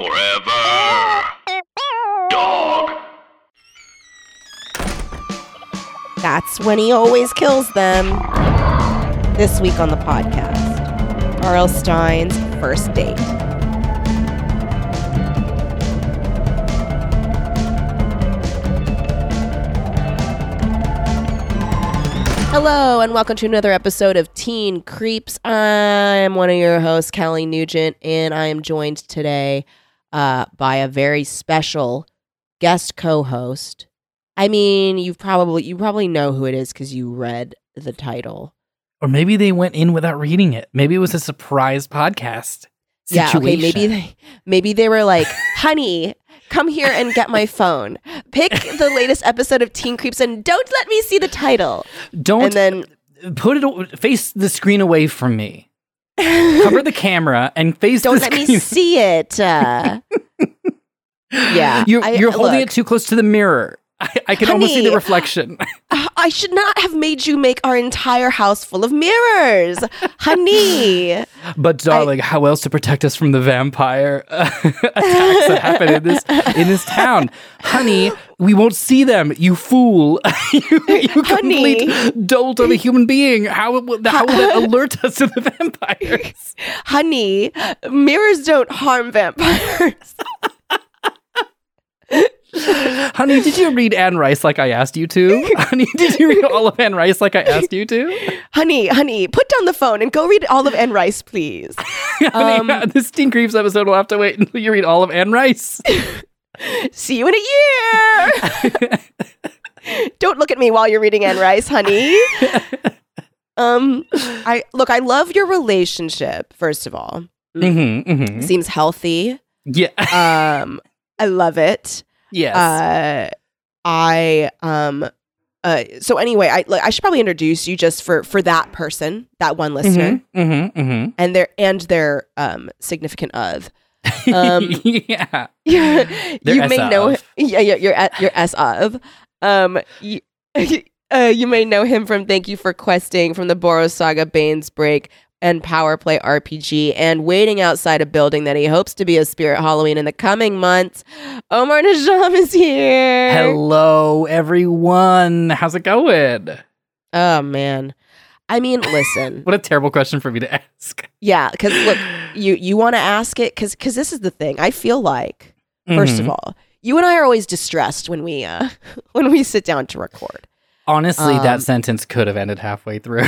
Forever Dog. That's when he always kills them. This week on the podcast, R.L. Stine's first date. Hello, and welcome to another episode of Teen Creeps. I'm one of your hosts, Kelly Nugent, and I am joined today by a very special guest co-host. I mean, you probably know who it is because you read the title. Or maybe they went in without reading it. Maybe it was a surprise podcast situation. Yeah, okay, maybe they were like, honey, come here and get my phone. Pick the latest episode of Teen Creeps and don't let me see the title. Don't, and then face the screen away from me. Cover the camera and face the screen. Don't let me see it. Yeah. You're holding it too close to the mirror. I can almost see the reflection. I should not have made you make our entire house full of mirrors. Honey. But darling, how else to protect us from the vampire attacks that happen in this town? Honey, we won't see them, you fool. you complete dolt of a human being. How will that alert us to the vampires? Honey, mirrors don't harm vampires. Honey, did you read Anne Rice like I asked you to? Honey, did you read all of Anne Rice like I asked you to? Honey, put down the phone and go read all of Anne Rice, please. Honey, this Teen Creeps episode will have to wait until you read all of Anne Rice. See you in a year. Don't look at me while you're reading Anne Rice, honey. I love your relationship, first of all. Mm-hmm, mm-hmm. Seems healthy. Yeah. I love it. Yes. So anyway, I should probably introduce you just for that person, that one listener, mm-hmm, mm-hmm. and their significant other. Yeah. You may know. Yeah. Your S of. You may know him from Thank You for Questing, from the Boros Saga, Bane's Break, and Power Play RPG, and waiting outside a building that he hopes to be a Spirit Halloween in the coming months. Omar Najam is here. Hello, everyone. How's it going? Oh, man. I mean, listen. What a terrible question for me to ask. Yeah, because look, you want to ask it, because this is the thing. I feel like, first of all, you and I are always distressed when we sit down to record. Honestly, that sentence could have ended halfway through.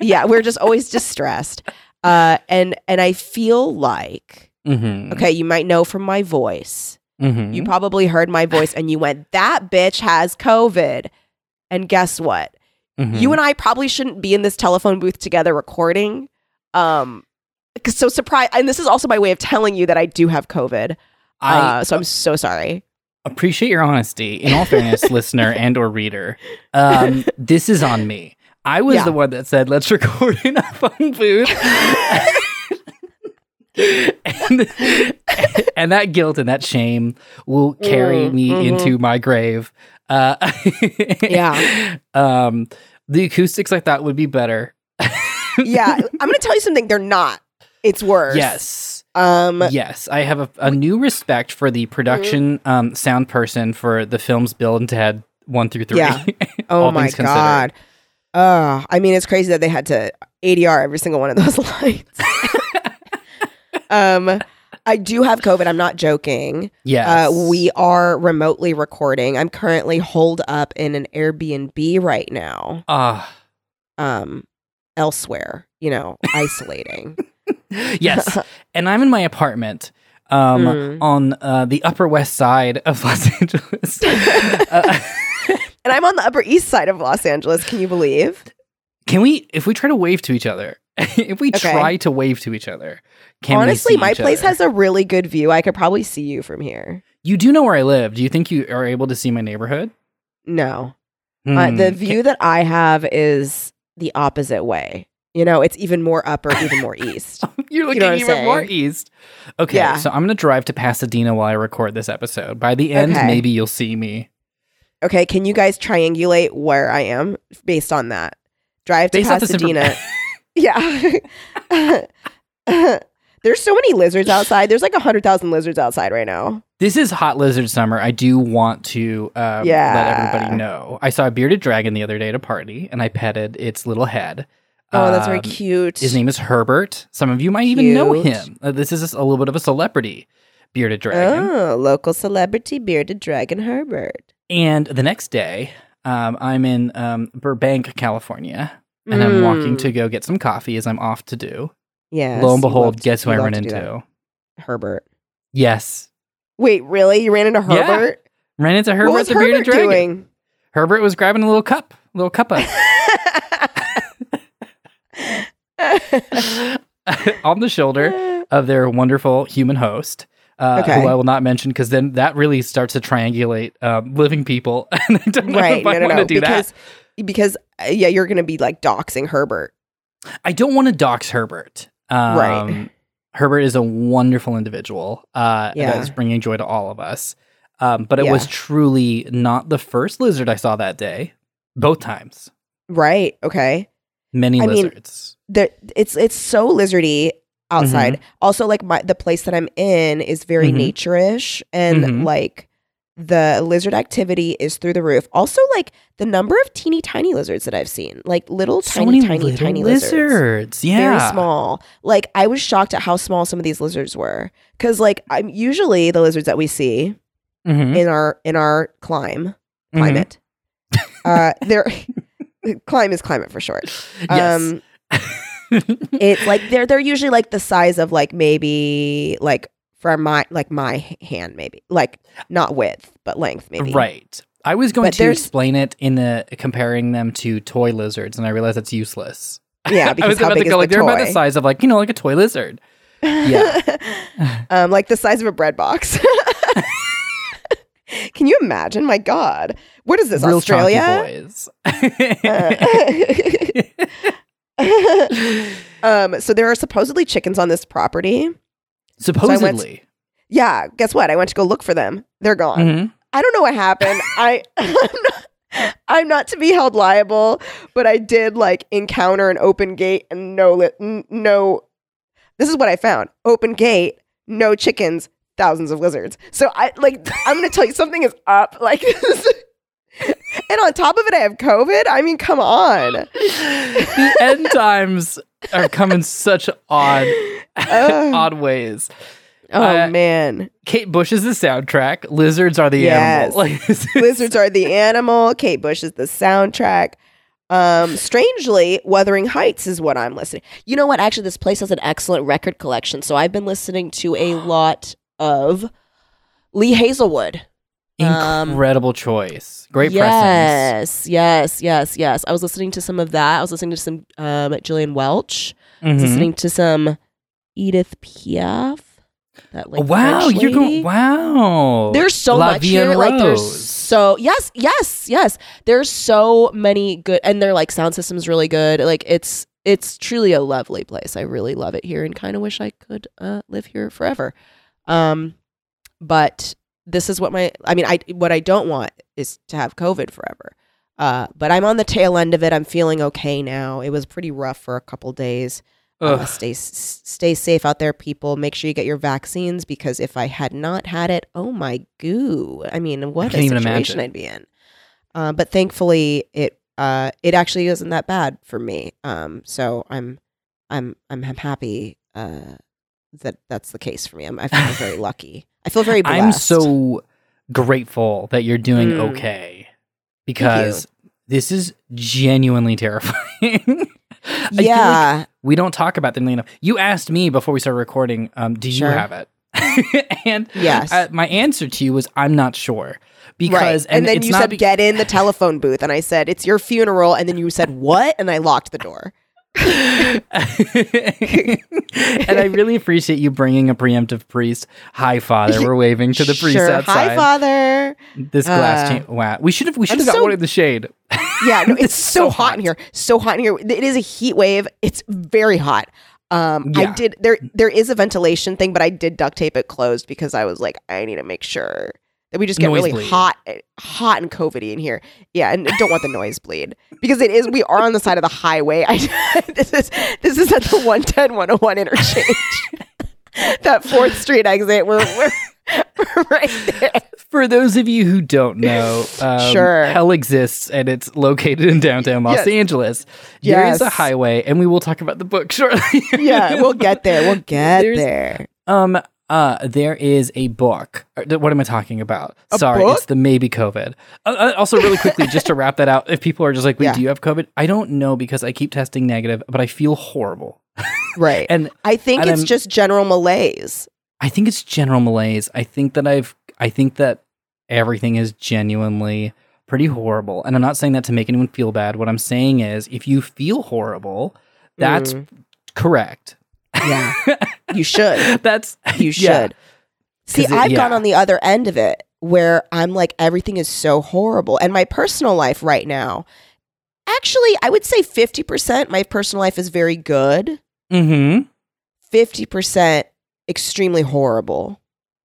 Yeah, we're just always distressed. And I feel like, okay, you might know from my voice. Mm-hmm. You probably heard my voice and you went, that bitch has COVID. And guess what? Mm-hmm. You and I probably shouldn't be in this telephone booth together recording. So surprise. And this is also my way of telling you that I do have COVID. So I'm so sorry. Appreciate your honesty. In all fairness, listener and or reader, this is on me. I was the one that said, let's record in a phone booth. and that guilt and that shame will carry me into my grave. Yeah. The acoustics I thought would be better. Yeah. I'm going to tell you something. They're not. It's worse. Yes. Yes, I have a new respect for the production sound person for the films Bill and Ted 1-3. Yeah. Oh my God. I mean, it's crazy that they had to ADR every single one of those lines. I do have COVID. I'm not joking. Yes. We are remotely recording. I'm currently holed up in an Airbnb right now. Elsewhere, isolating. Yes, and I'm in my apartment on the Upper West Side of Los Angeles. And I'm on the Upper East Side of Los Angeles, can you believe? Can we, if we try to wave to each other, can honestly, my place has a really good view. I could probably see you from here. You do know where I live. Do you think you are able to see my neighborhood? No. The view that I have is the opposite way. It's even more upper, even more east. You're looking even more east. Okay, yeah. So I'm going to drive to Pasadena while I record this episode. By the end, maybe you'll see me. Okay, can you guys triangulate where I am based on that? Drive to Pasadena. Yeah. There's so many lizards outside. There's like 100,000 lizards outside right now. This is hot lizard summer. I do want to let everybody know. I saw a bearded dragon the other day at a party, and I petted its little head. Oh, that's very cute. His name is Herbert. Some of you might even know him. This is a little bit of a celebrity bearded dragon. Oh, local celebrity bearded dragon Herbert. And the next day, I'm in Burbank, California, and I'm walking to go get some coffee as I'm off to do. Yes. Lo and behold, guess who I ran into? Herbert. Yes. Wait, really? You ran into Herbert? Yeah. Ran into Herbert the bearded dragon. Doing? Herbert was grabbing a little cup. A little cuppa. On the shoulder of their wonderful human host, who I will not mention, because then that really starts to triangulate living people. And I don't know if I want to do that. Because, yeah, you're going to be like doxing Herbert. I don't want to dox Herbert. Right. Herbert is a wonderful individual that is bringing joy to all of us. But it was truly not the first lizard I saw that day. Both times. Right. Okay. Many lizards. Mean, it's so lizardy outside. Mm-hmm. Also, like the place that I'm in is very nature-ish, and like the lizard activity is through the roof. Also, like the number of teeny tiny lizards that I've seen, like little tiny lizards. Yeah, very small. Like I was shocked at how small some of these lizards were, because like I'm usually the lizards that we see in our climate. Climb is climate for short. It's like they're usually like the size of like maybe like my hand, maybe like not width but length maybe. Right. I was going to explain it in the comparing them to toy lizards, and I realized that's useless. Yeah, because I was about to go like they're about the size of like like a toy lizard. Yeah, like the size of a bread box. Can you imagine? My God. What is this, real Australia? Boys. So there are supposedly chickens on this property. Supposedly? Guess what? I went to go look for them. They're gone. Mm-hmm. I don't know what happened. I'm not to be held liable, but I did like encounter an open gate and no. This is what I found. Open gate, no chickens. Thousands of lizards. So I'm gonna tell you, something is up. Like, and on top of it, I have COVID. I mean, come on. The end times are coming such odd ways. Oh man, Kate Bush is the soundtrack. Lizards are the animal. Lizards are the animal. Kate Bush is the soundtrack. Strangely, Wuthering Heights is what I'm listening. You know what? Actually, this place has an excellent record collection. So I've been listening to a lot of Lee Hazelwood. Incredible choice. Great presence. Yes. I was listening to some of that. I was listening to some Jillian Welch. I was listening to some Edith Piaf. That, like, wow, you're going, wow. There's so much here. Like, there's so, yes. There's so many good, and their like sound system's really good. Like it's truly a lovely place. I really love it here and kind of wish I could live here forever. But this is what what I don't want is to have COVID forever. But I'm on the tail end of it. I'm feeling okay now. It was pretty rough for a couple days. Stay safe out there, people. Make sure you get your vaccines, because if I had not had it, oh my goo. I mean, what a situation I'd be in. But thankfully it actually isn't that bad for me. So I'm happy, that's the case for me. I feel very lucky. I feel very blessed. I'm so grateful that you're doing okay, because this is genuinely terrifying. Yeah. Like we don't talk about them enough. You asked me before we started recording, do you have it? And yes. My answer to you was, I'm not sure. Because, right. And then you said, get in the telephone booth. And I said, it's your funeral. And then you said, what? And I locked the door. And I really appreciate you bringing a preemptive priest. Hi, Father. We're waving to the priest outside. Hi, Father. This glass chain. Wow. We should have got one in the shade. Yeah, no, it's so hot in here. So hot in here. It is a heat wave. It's very hot. I did. There is a ventilation thing, but I did duct tape it closed because I was like, I need to make sure that we just get really hot and COVID-y in here. Yeah, and don't want the noise bleed. Because it is, we are on the side of the highway. This is at the 110-101 interchange. that 4th Street exit. We're right there. For those of you who don't know, Hell exists, and it's located in downtown Los Angeles. There is a highway, and we will talk about the book shortly. Yeah, we'll get there. There is a book. What am I talking about? Sorry, it's the Maybe COVID. Also, really quickly, just to wrap that out, if people are just like, do you have COVID? I don't know, because I keep testing negative, but I feel horrible. Right. And I think it's just general malaise. I think it's general malaise. I think that everything is genuinely pretty horrible. And I'm not saying that to make anyone feel bad. What I'm saying is, if you feel horrible, that's correct. Yeah. You should. You should. See, I've gone on the other end of it, where I'm like, everything is so horrible. And my personal life right now, actually, I would say 50% my personal life is very good. Mm-hmm. 50% extremely horrible.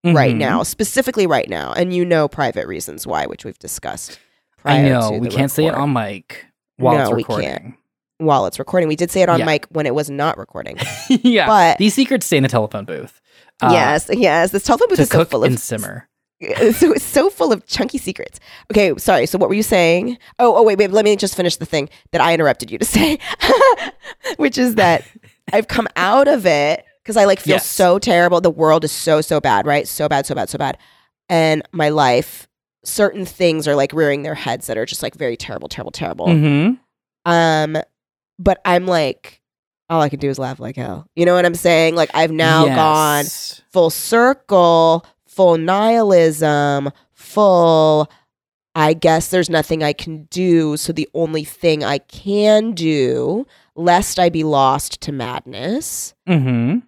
Mm-hmm. Right now, specifically right now, and private reasons why, which we've discussed prior. I know, we can't say it on mic it's recording. We can't. While it's recording, we did say it on mic when it was not recording. Yeah, but these secrets stay in the telephone booth. Yes. This telephone booth is so full of simmer. It's so full of chunky secrets. Okay, sorry. So what were you saying? Oh, wait. Let me just finish the thing that I interrupted you to say, which is that I've come out of it. Because I feel so terrible. The world is so bad, right? So bad. And my life, certain things are rearing their heads that are just very terrible. Mm-hmm. But I'm all I can do is laugh like hell. You know what I'm saying? I've now gone full circle, full nihilism, full, I guess there's nothing I can do. So the only thing I can do, lest I be lost to madness, mm-hmm,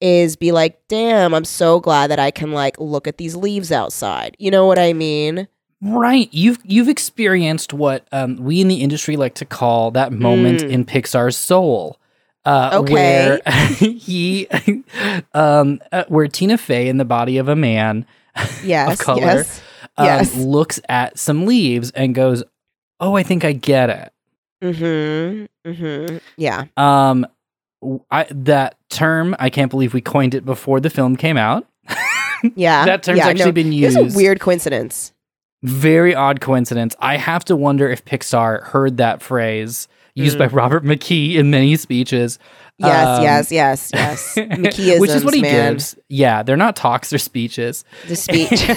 is be damn, I'm so glad that I can look at these leaves outside. You know what I mean? Right. You've experienced what we in the industry like to call that moment in Pixar's Soul. Where where Tina Fey in the body of a man of color looks at some leaves and goes, oh, I think I get it. Mm-hmm. Mm-hmm. Yeah. That term, I can't believe we coined it before the film came out. Yeah. That term's been used. It's a weird coincidence. Very odd coincidence. I have to wonder if Pixar heard that phrase used by Robert McKee in many speeches. Yes. McKeeisms, which is what he gives. Yeah, they're not talks, they're speeches. The speech.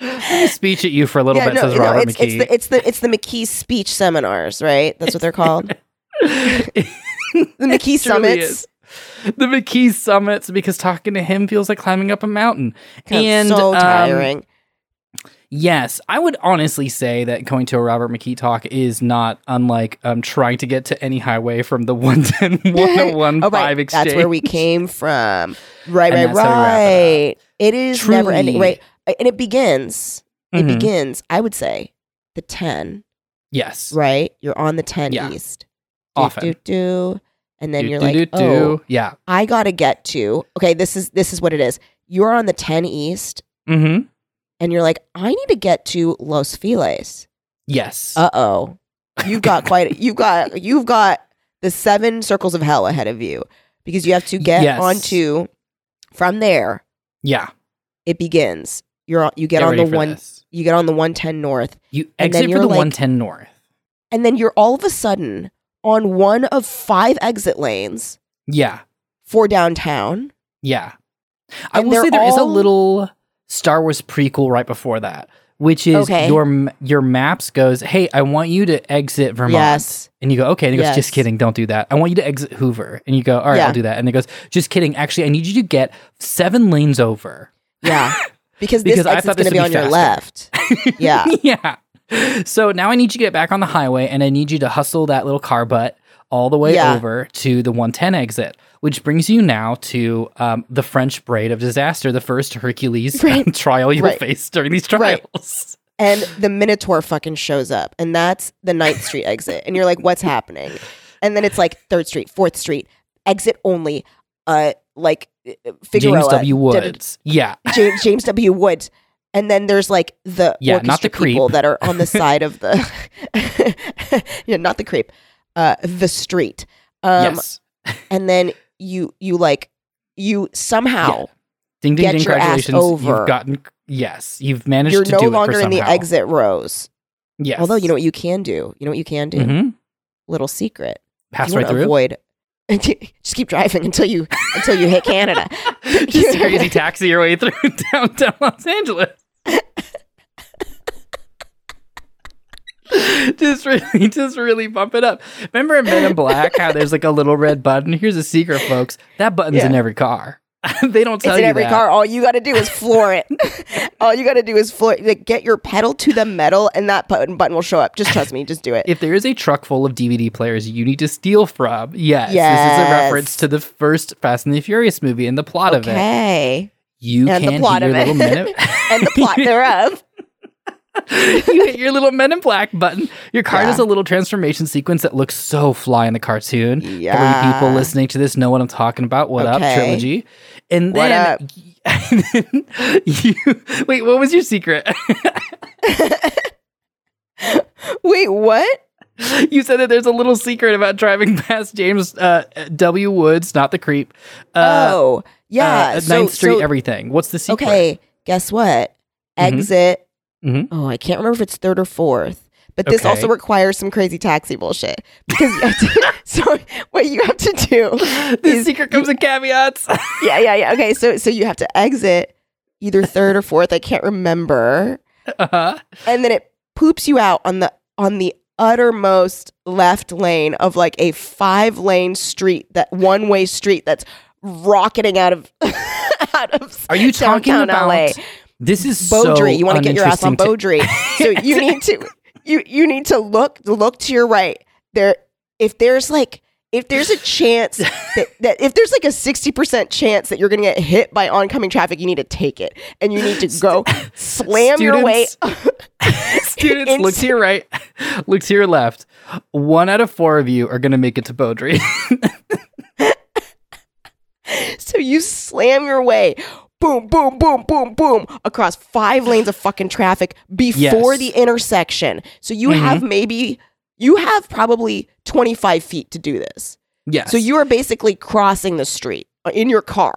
Let me speech at you for a little bit, says Robert McKee. It's the McKee speech seminars, right? That's what they're called. The McKee summits. The McKee summits, because talking to him feels like climbing up a mountain. And so tiring. Yes, I would honestly say that going to a Robert McKee talk is not unlike trying to get to any highway from the 110, 101, 5 exchange. That's where we came from. Right. It is truly never ending. Right. And it begins. Mm-hmm. It begins, I would say, the 10. Yes. Right? You're on the 10 East. Often. And then you're I got to get to. Okay, this is what it is. You're on the 10 East. Mm-hmm. And you're I need to get to Los Feliz. Yes. Uh-oh. You've got the 7 circles of hell ahead of you, because you have to get onto from there. Yeah. It begins. You get on the 110 North. You exit for the 110 North, and then you're all of a sudden on one of 5 exit lanes. Yeah. For downtown. Yeah. I will say there is a little Star Wars prequel right before that, which is your maps goes, hey, I want you to exit Vermont. Yes. And you go, okay. And it goes, just kidding, don't do that. I want you to exit Hoover. And you go, all right, I'll do that. And it goes, just kidding. Actually, I need you to get 7 lanes over. Yeah. Because I thought this would be on your left. Yeah. Yeah. So now I need you to get back on the highway, and I need you to hustle that little car butt all the way over to the 110 exit, which brings you now to the French Braid of Disaster, the first Hercules trial you'll face during these trials. Right. And the Minotaur fucking shows up, and that's the 9th Street exit. And you're like, what's happening? And then it's 3rd Street, 4th Street, exit only, Figueroa, James W. Woods. James W. Woods. And then there's the orchestra people that are on the side of the not the creep, the street. And then you you somehow get your ass over. You've gotten, you've managed to do it for somehow. You're no longer in the exit rows. Yes. Although, you know what you can do? You know what you can do? Mm-hmm. Little secret. Pass right through? Avoid. Just keep driving until you hit Canada. Just crazy taxi your way through downtown Los Angeles. just really bump it up. Remember in Men in Black how there's like a little red button? Here's a secret, folks. That button's in every car. They don't tell you that. It's in every car. All you got to do is floor it. Like, get your pedal to the metal and that button will show up. Just trust me. Just do it. If there is a truck full of DVD players you need to steal from, yes. This is a reference to the first Fast and the Furious movie and the plot of it. Okay. You and the plot of it. And the plot thereof. You hit your little Men in Black button. Your car does a little transformation sequence that looks so fly in the cartoon. Yeah. Three people listening to this know what I'm talking about. What up, trilogy? And what then, up? And then wait, what was your secret? Wait, what? You said that there's a little secret about driving past James W. Woods, not the creep. Ninth Street, everything. What's the secret? Okay, guess what? Exit. Mm-hmm. Oh, I can't remember if it's third or fourth, but this also requires some crazy taxi bullshit. Because you have to, so what you have to do, the secret comes with caveats. Yeah. Okay, so you have to exit either third or fourth. I can't remember. And then it poops you out on the uttermost left lane of like a 5-lane street, that one-way street that's rocketing out of. Are you talking about LA. This is Beaudry. So you want to get your ass on Beaudry. So you need to look to your right. There, if there's a chance that if there's like a 60% chance that you're going to get hit by oncoming traffic, you need to take it and you need to go slam your way. Students, look to your right, look to your left. 1 out of 4 of you are going to make it to Beaudry. So you slam your way. Boom, boom, boom, boom, boom, across 5 lanes of fucking traffic before the intersection. So you have probably 25 feet to do this. Yes. So you are basically crossing the street in your car.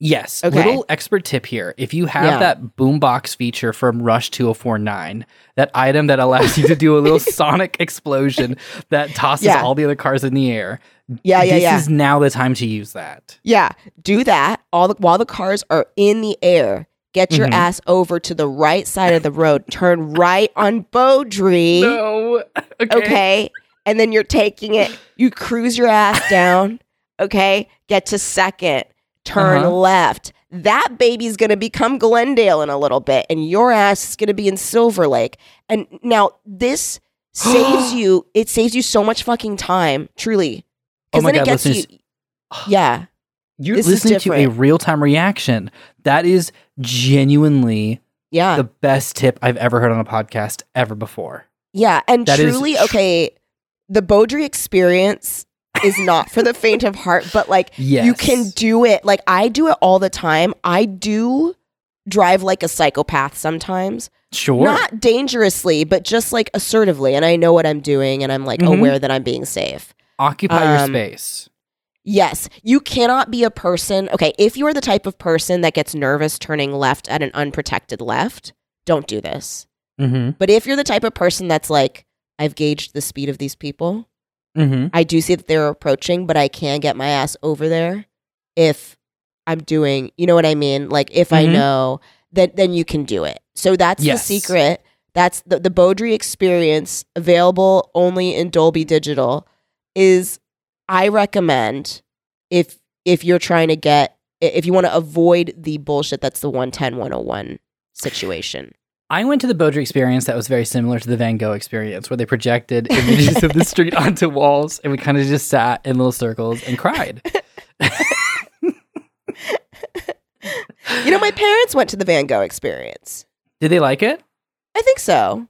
Yes. Okay. Little expert tip here. If you have that boombox feature from Rush 2049, that item that allows you to do a little sonic explosion that tosses all the other cars in the air. This is now the time to use that. Yeah, do that while the cars are in the air. Get your ass over to the right side of the road. Turn right on Beaudry. No. Okay? And then you're taking it. You cruise your ass down. Okay? Get to second. Turn left. That baby's going to become Glendale in a little bit. And your ass is going to be in Silver Lake. And now this saves you. It saves you so much fucking time. Truly. Oh my God, listeners. You're listening to a real-time reaction. That is genuinely the best tip I've ever heard on a podcast ever before. Yeah, and that truly, the Beaudry experience is not for the faint of heart, but like you can do it. Like I do it all the time. I do drive like a psychopath sometimes. Sure. Not dangerously, but just like assertively. And I know what I'm doing and I'm like aware that I'm being safe. Occupy your space. Yes. You cannot be a person. Okay. If you are the type of person that gets nervous turning left at an unprotected left, don't do this. Mm-hmm. But if you're the type of person that's like, I've gauged the speed of these people. Mm-hmm. I do see that they're approaching, but I can get my ass over there if I'm doing, you know what I mean? Like if I know that, then you can do it. So that's the secret. That's the Beaudry experience, available only in Dolby Digital. Is I recommend if you're trying to get, if you want to avoid the bullshit, that's the 110-101 situation. I went to the Beaudry experience that was very similar to the Van Gogh experience, where they projected images of the street onto walls and we kind of just sat in little circles and cried. You know, my parents went to the Van Gogh experience. Did they like it? I think so.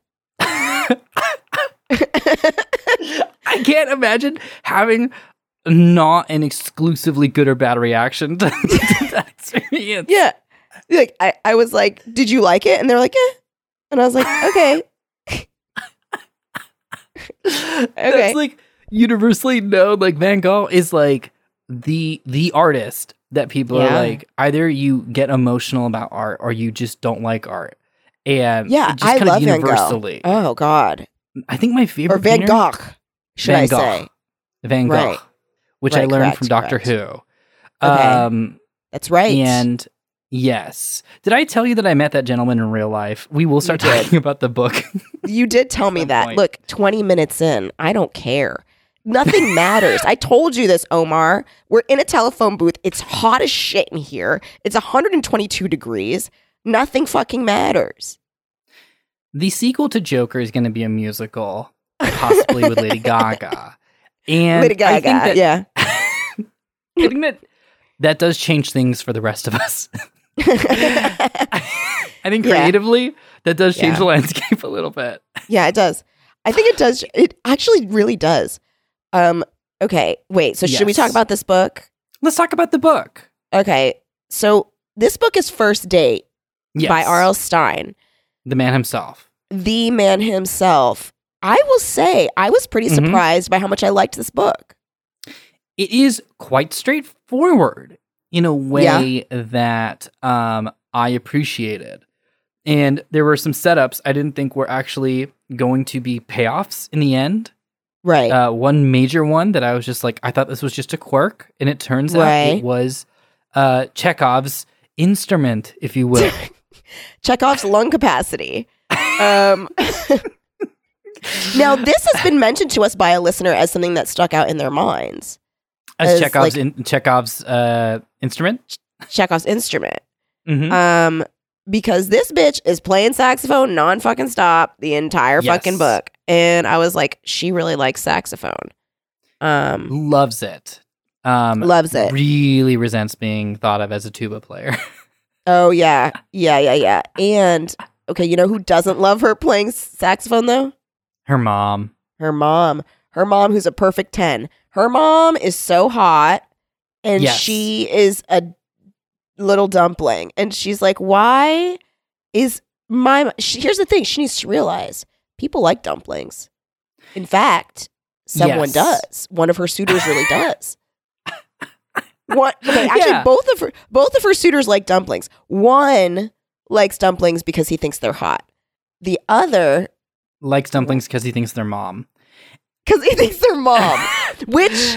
I can't imagine having not an exclusively good or bad reaction to that experience. Yeah. Like, I was like, did you like it? And they're like, yeah. And I was like, okay. Okay. That's like universally known. Like Van Gogh is like the artist that people are like, either you get emotional about art or you just don't like art. And just I kind of universally. Van Gogh. Oh, God. I think my favorite Or Van Gogh, should Van Gogh. I say. Van Gogh, right. Which I learned from Doctor Who. Okay. That's right. And yes. Did I tell you that I met that gentleman in real life? We will start talking about the book. You did tell me that. Point. Look, 20 minutes in, I don't care. Nothing matters. I told you this, Omar. We're in a telephone booth. It's hot as shit in here. It's 122 degrees. Nothing fucking matters. The sequel to Joker is going to be a musical, possibly with Lady Gaga. And Lady Gaga, I think that does change things for the rest of us. I think creatively, that does change the landscape a little bit. Yeah, it does. I think it does. It actually really does. Okay, wait. So should we talk about this book? Let's talk about the book. Okay. So this book is First Date by R.L. Stine. The man himself. The man himself. I will say I was pretty surprised by how much I liked this book. It is quite straightforward in a way that I appreciated. And there were some setups I didn't think were actually going to be payoffs in the end. Right. One major one that I was just like, I thought this was just a quirk. And it turns out it was Chekhov's instrument, if you will. Chekhov's lung capacity. Now, this has been mentioned to us by a listener as something that stuck out in their minds. As Chekhov's, like, Chekhov's instrument? Chekhov's instrument. Mm-hmm. Because this bitch is playing saxophone non-fucking stop the entire fucking book. And I was like, she really likes saxophone. Loves it. Loves it. Really resents being thought of as a tuba player. Oh, yeah. Yeah, yeah, yeah. And, okay, you know who doesn't love her playing saxophone, though? Her mom. Her mom. Her mom, who's a perfect 10. Her mom is so hot, and she is a little dumpling. And she's like, why is my... Here's the thing. She needs to realize people like dumplings. In fact, someone does. One of her suitors really does. What? Okay, actually, both of her suitors like dumplings. One likes dumplings because he thinks they're hot. The other... likes dumplings because he thinks they're mom. Because he thinks they're mom. Which,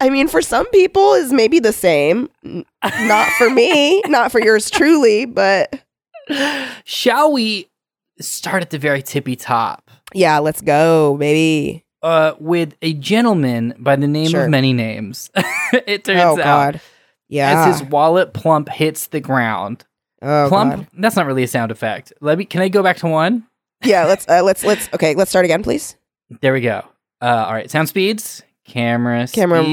I mean, for some people is maybe the same. Not for me. Not for yours truly, but... Shall we start at the very tippy top? Yeah, let's go, baby. With a gentleman by the name of many names. It turns out. Oh, God. Yeah. As his wallet plump hits the ground. Oh, plump? God. That's not really a sound effect. Can I go back to one? Yeah, let's start again, please. There we go. All right, sound speeds, camera speeding.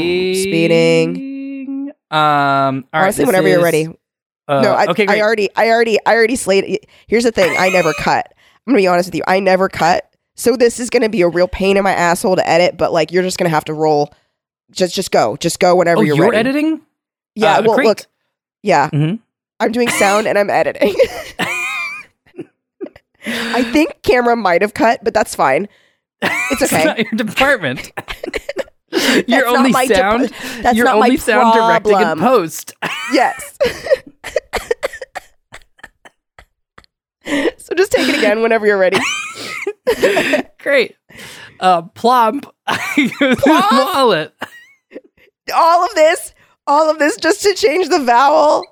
All honestly, right, whenever you're ready. Okay, great. I already slayed it. Here's the thing: I never cut. I'm gonna be honest with you. I never cut. So this is gonna be a real pain in my asshole to edit. But like, you're just gonna have to roll. Just go whenever you're ready. Editing. Yeah. Well, look. Yeah. Mm-hmm. I'm doing sound and I'm editing. I think camera might have cut, but that's fine. It's okay. It's not your department. Your only sound. That's your only sound directing and post. Yes. So just take it again whenever you're ready. Great. Plomp. Wallet. All of this just to change the vowel.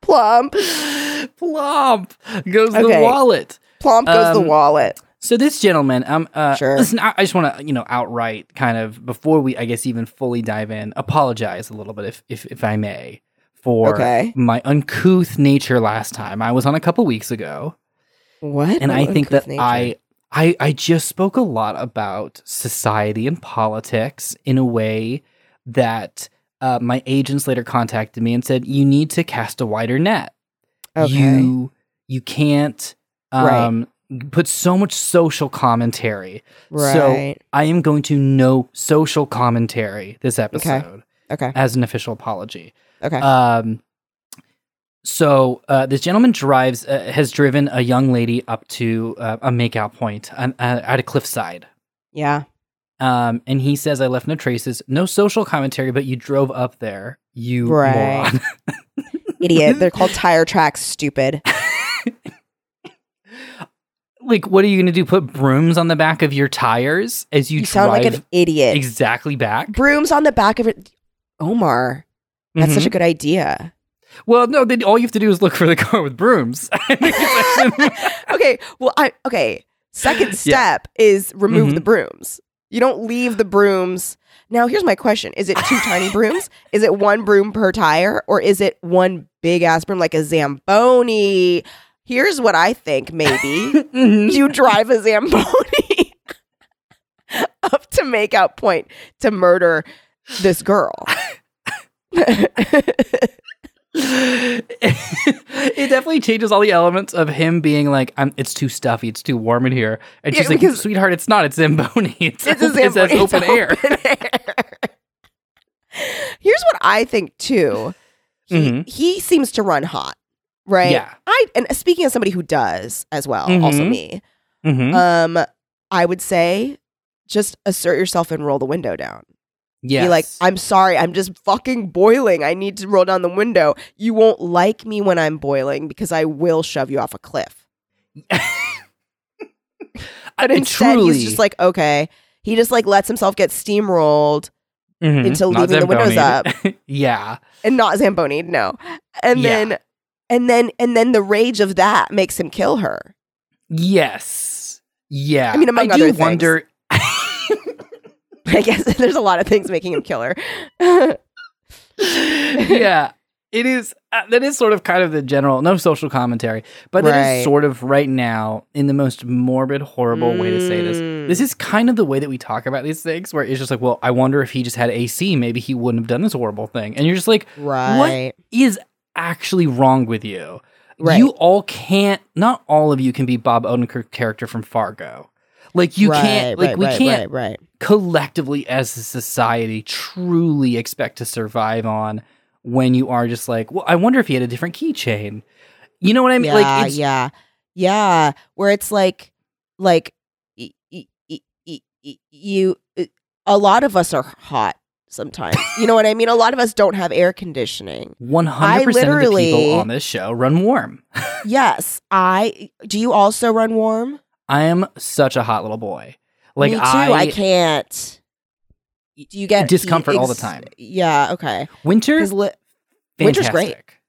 Plump goes the wallet. Plump goes the wallet. So this gentleman, listen, I just want to, outright kind of before we, I guess, even fully dive in, apologize a little bit if I may for my uncouth nature last time. I was on a couple weeks ago. What? And I think that I just spoke a lot about society and politics in a way that. My agents later contacted me and said, you need to cast a wider net. Okay. You can't put so much social commentary. Right. So I am going to no social commentary this episode as an official apology. Okay. So this gentleman has driven a young lady up to a makeout point at a cliffside. Yeah. And he says, I left no traces, no social commentary, but you drove up there, you moron. Idiot. They're called tire tracks, stupid. Like, what are you going to do? Put brooms on the back of your tires as you drive? You sound like an idiot. Exactly back. Brooms on the back of it. Omar, that's such a good idea. Well, no, then all you have to do is look for the car with brooms. Okay. Well, okay. Second step is remove the brooms. You don't leave the brooms. Now, here's my question. Is it two tiny brooms? Is it one broom per tire? Or is it one big-ass broom like a Zamboni? Here's what I think, maybe. You drive a Zamboni up to Makeout Point to murder this girl. It definitely changes all the elements of him being like, it's too stuffy, it's too warm in here. And she's like, sweetheart, it's not, it's Zamboni. It's open air. Here's what I think, too. He seems to run hot, right? Yeah. And speaking as somebody who does as well, also me, I would say just assert yourself and roll the window down. Yes. Be like, I'm sorry, I'm just fucking boiling. I need to roll down the window. You won't like me when I'm boiling because I will shove you off a cliff. But instead, he's just like, okay. He just like lets himself get steamrolled into not leaving Zamboni. The windows up. Yeah. And not Zamboni, no. And then the rage of that makes him kill her. Yes. Yeah. I mean, among other things. I do wonder... I guess there's a lot of things making him kill her. Yeah, it is. That is sort of kind of the general, no social commentary, but that is sort of right now in the most morbid, horrible way to say this. This is kind of the way that we talk about these things where it's just like, well, I wonder if he just had AC, maybe he wouldn't have done this horrible thing. And you're just like, what is actually wrong with you? Right. You all can't, not all of you can be Bob Odenkirk's character from Fargo. Like, you can't, like, we can't collectively as a society truly expect to survive on when you are just like, well, I wonder if he had a different keychain. You know what I mean? Yeah. Where it's like, you, a lot of us are hot sometimes. You know what I mean? A lot of us don't have air conditioning. 100% of the people on this show run warm. Yes. Do you also run warm? I am such a hot little boy. Like, me too. I can't. Do you get discomfort all the time? Yeah. Okay. Winter's great.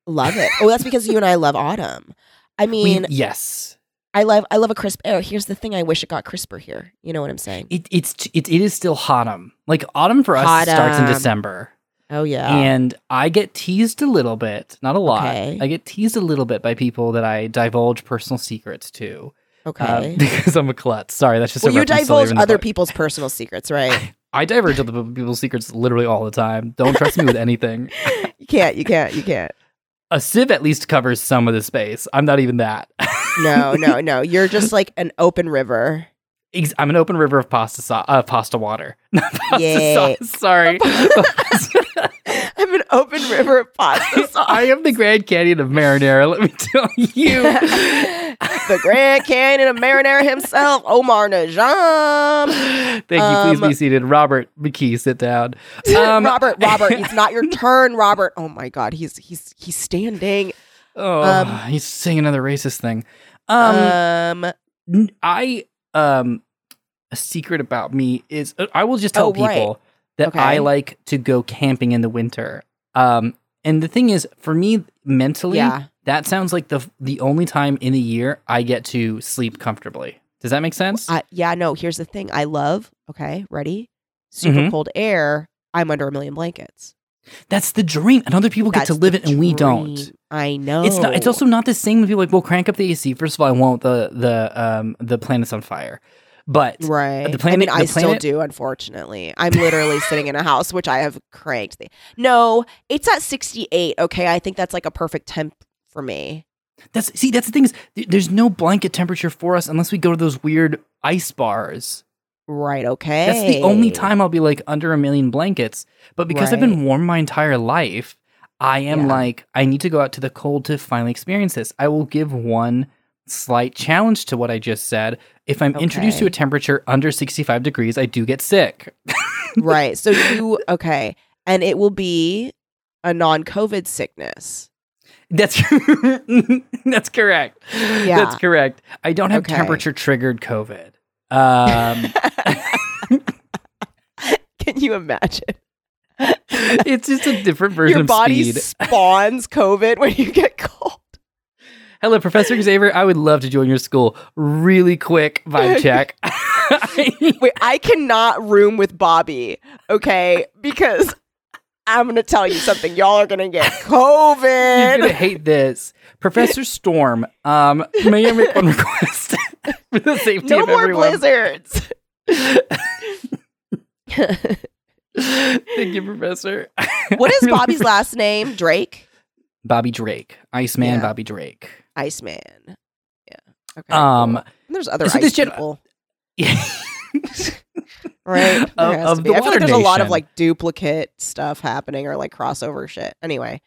Love it. Oh, that's because you and I love autumn. I mean, yes. I love a crisp air. Here's the thing. I wish it got crisper here. You know what I'm saying? It is still hotum. Like, autumn for us starts in December. Oh yeah. And I get teased a little bit, not a lot. Okay. I get teased a little bit by people that I divulge personal secrets to. Okay. Because I'm a klutz. Sorry, that's just you divulge other people's personal secrets, right? I diverge other people's secrets literally all the time. Don't trust me with anything. You can't. A sieve at least covers some of the space. I'm not even that. No. You're just like an open river. I'm an open river of pasta water. Not pasta sauce. Sorry. I'm an open river of pasta sauce. I am the Grand Canyon of marinara, let me tell you. The Grand Canyon of marinara himself, Omar Najam. Thank you. Please be seated. Robert McKee, sit down. Robert, it's not your turn, Robert. Oh my God, he's standing. Oh, he's saying another racist thing. A secret about me is I will just tell people that I like to go camping in the winter. And the thing is, for me, mentally, that sounds like the only time in the year I get to sleep comfortably. Does that make sense? No, here's the thing. I love, ready? Super cold air. I'm under a million blankets. That's the dream. And other people get to live it, and we don't. I know. It's also not the same when people are like, well, crank up the AC. First of all, I won't. The planet's on fire. But the planet, I mean, I still do, unfortunately. I'm literally sitting in a house which I have cranked. No, it's at 68. Okay, I think that's like a perfect temp for me. That's the thing is, there's no blanket temperature for us unless we go to those weird ice bars. Right. Okay. That's the only time I'll be like under a million blankets. But because I've been warm my entire life, I am like, I need to go out to the cold to finally experience this. I will give one Slight challenge to what I just said. If I'm introduced to a temperature under 65 degrees, I do get sick. Right. So you, okay. And it will be a non-COVID sickness. That's correct. Yeah. That's correct. I don't have temperature-triggered COVID. Can you imagine? It's just a different version of speed. Your body spawns COVID when you get cold. Hello, Professor Xavier. I would love to join your school. Really quick vibe check. Wait, I cannot room with Bobby, okay? Because I'm going to tell you something. Y'all are going to get COVID. You're going to hate this. Professor Storm, may I make one request? For the safety of everyone. No more blizzards. Thank you, Professor. What is Bobby's last name? Drake? Bobby Drake. Iceman, yeah. Bobby Drake. Iceman. Yeah. Okay. Cool. And there's other ice people. Yeah. Right. Of the I feel like there's a lot of like duplicate stuff happening or like crossover shit. Anyway.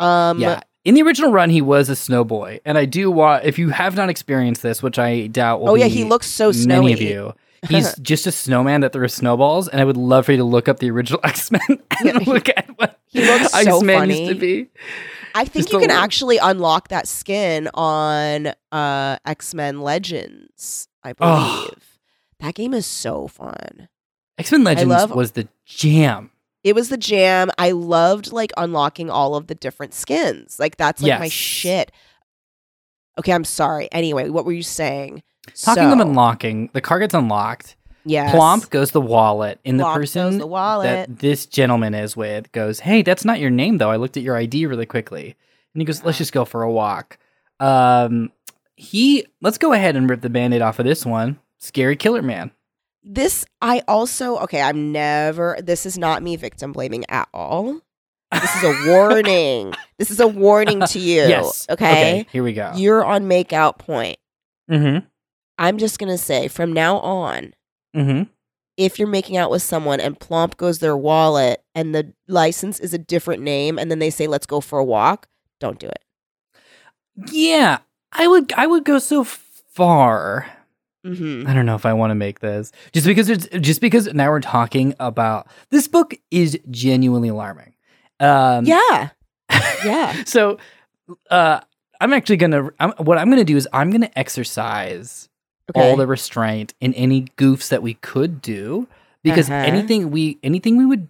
Yeah. In the original run, he was a snow boy. And I do want, if you have not experienced this, which I doubt will be he looks so snowy. Many of you. He's just a snowman that throws snowballs, and I would love for you to look up the original X-Men and look at what he looks so Iceman funny. Used to be. I think just you can actually unlock that skin on X-Men Legends, I believe. Oh. That game is so fun. X-Men Legends was the jam. It was the jam. I loved like unlocking all of the different skins. Like that's like my shit. Okay, I'm sorry. Anyway, what were you saying? Talking them unlocking, the car gets unlocked. Yes. Plomp goes the wallet. And the person that this gentleman is with goes, hey, that's not your name, though. I looked at your ID really quickly. And he goes, let's just go for a walk. Let's go ahead and rip the Band-Aid off of this one. Scary Killer Man. This is not me victim blaming at all. This is a warning. This is a warning to you. Yes. Okay? Here we go. You're on makeout point. Mm-hmm. I'm just going to say from now on, if you're making out with someone and Plomp goes their wallet and the license is a different name and then they say, let's go for a walk, don't do it. Yeah, I would go so far. Mm-hmm. I don't know if I want to make this. Just because now we're talking about this book is genuinely alarming. Yeah. Yeah. So what I'm going to do is I'm going to exercise all the restraint in any goofs that we could do, because anything we would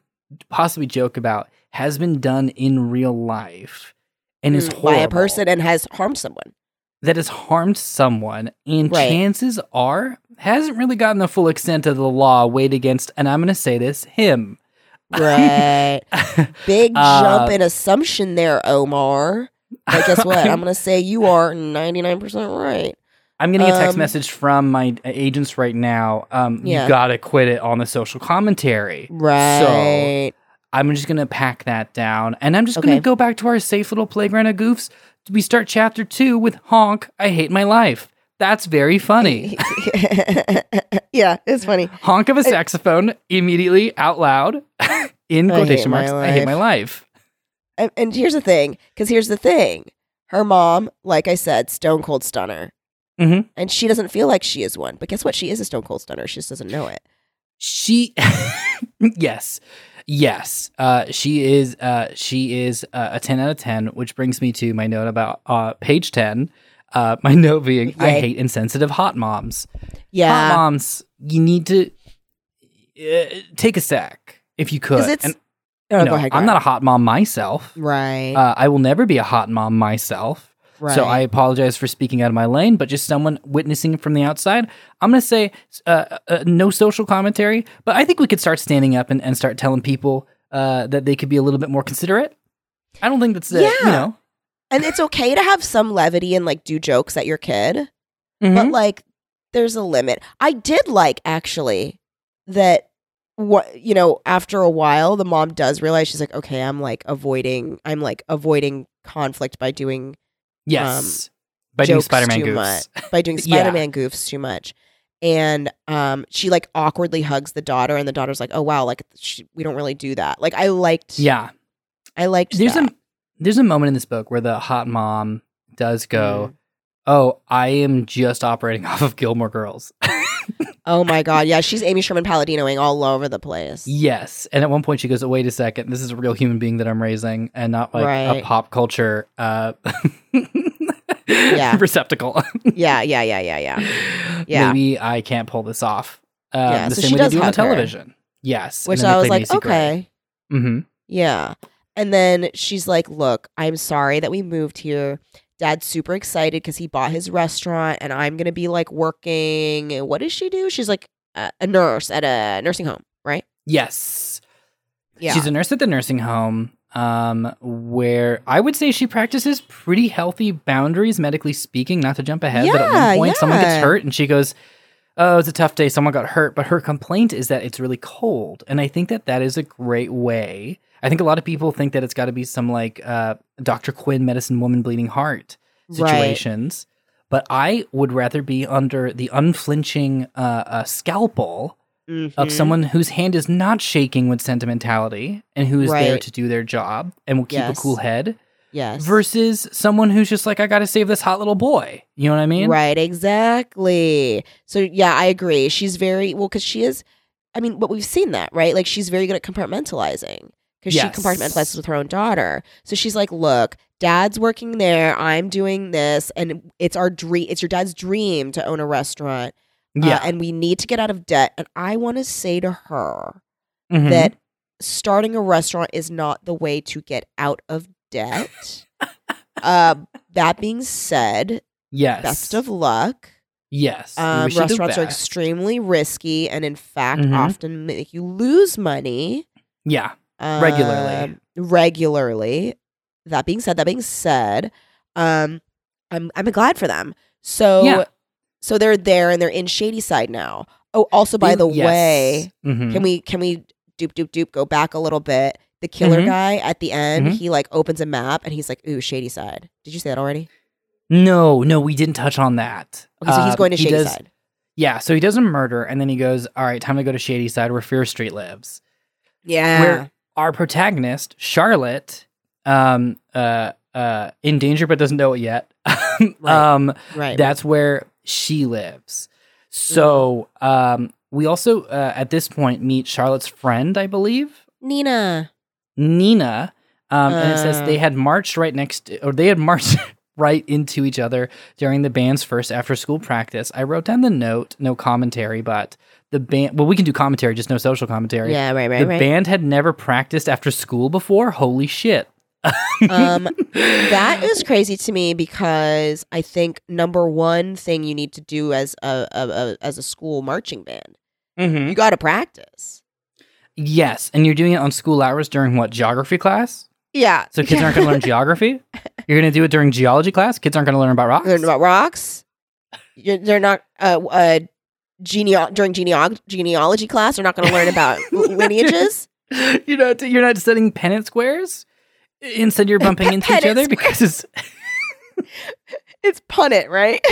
possibly joke about has been done in real life and is horrible. By a person and has harmed someone. That has harmed someone, and chances are hasn't really gotten the full extent of the law weighed against, and I'm going to say this, him. Right. Big jump in assumption there, Omar. But guess what? I'm going to say you are 99% right. I'm getting a text message from my agents right now. You got to quit it on the social commentary. Right. So I'm just going to pack that down. And I'm just going to go back to our safe little playground of goofs. We start chapter 2 with honk, I hate my life. That's very funny. Yeah, it's funny. Honk of a saxophone immediately out loud in quotation marks, I hate my life. And here's the thing. Her mom, like I said, stone cold stunner. Mm-hmm. And she doesn't feel like she is one. But guess what? She is a stone cold stunner. She just doesn't know it. She, yes. She is a 10 out of 10, which brings me to my note about page 10. My note being, I hate insensitive hot moms. Yeah. Hot moms, you need to take a sec if you could. I'm not a hot mom myself. Right. I will never be a hot mom myself. Right. So I apologize for speaking out of my lane, but just someone witnessing from the outside, I'm going to say no social commentary, but I think we could start standing up and start telling people that they could be a little bit more considerate. I don't think that's it, you know. And it's okay to have some levity and like do jokes at your kid, but like there's a limit. I did like actually that, after a while, the mom does realize she's like, okay, I'm avoiding conflict by doing. Yes, by doing Spider-Man goofs. By doing Spider-Man goofs too much. And she like awkwardly hugs the daughter, and the daughter's like, oh wow, like we don't really do that. Like I liked that. There's a moment in this book where the hot mom does go, Oh, I am just operating off of Gilmore Girls. Oh my God. Yeah, she's Amy Sherman Palladinoing all over the place. Yes. And at one point she goes, oh, wait a second, this is a real human being that I'm raising and not like a pop culture receptacle. Yeah. Maybe I can't pull this off. The so same way they do on the television. Her. Yes. Which I was like, okay. Mm-hmm. Yeah. And then she's like, look, I'm sorry that we moved here. Dad's super excited because he bought his restaurant and I'm going to be like working. What does she do? She's like a nurse at a nursing home, right? Yes. Yeah. She's a nurse at the nursing home where I would say she practices pretty healthy boundaries, medically speaking, not to jump ahead. Yeah, but at one point someone gets hurt and she goes, oh, it's a tough day. Someone got hurt. But her complaint is that it's really cold. And I think that that is a great way. I think a lot of people think that it's got to be some like Dr. Quinn, Medicine Woman, Bleeding Heart situations. Right. But I would rather be under the unflinching scalpel of someone whose hand is not shaking with sentimentality and who is there to do their job and will keep a cool head. Yes. Versus someone who's just like, I got to save this hot little boy. You know what I mean? Right, exactly. So, yeah, I agree. She's very, well, because she is, I mean, but we've seen that, right? Like, she's very good at compartmentalizing. Because she compartmentalizes with her own daughter. So she's like, look, dad's working there. I'm doing this. And it's our dream. It's your dad's dream to own a restaurant. Yeah. And we need to get out of debt. And I want to say to her that starting a restaurant is not the way to get out of debt. That being said, best of luck. Yes. Restaurants are extremely risky and, in fact, often make you lose money. Yeah. Regularly. That being said, I'm glad for them. So, so they're there and they're in Shadyside now. Oh, also by the way, can we doop go back a little bit? The killer guy at the end, he like opens a map and he's like, "Ooh, Shadyside." Did you say that already? No, we didn't touch on that. Okay, so he's going to Shadyside. So he does a murder and then he goes, "All right, time to go to Shadyside where Fear Street lives." Yeah, where our protagonist, Charlotte, in danger but doesn't know it yet. Right. That's where she lives. So we also, at this point, meet Charlotte's friend, I believe. Nina. And it says they had marched right into each other during the band's first after-school practice. I wrote down the note, no commentary, but... The band, well, we can do commentary, just no social commentary. Yeah, right. The band had never practiced after school before. Holy shit. That is crazy to me because I think number one thing you need to do as a school marching band, you got to practice. Yes, and you're doing it on school hours during what, geography class? Yeah. So kids aren't going to learn geography. You're going to do it during geology class. Kids aren't going to learn about rocks. They're not. During genealogy class, they're not going to learn about lineages. You're not studying pennant squares. Instead, you're bumping into each other because it's punnet, right?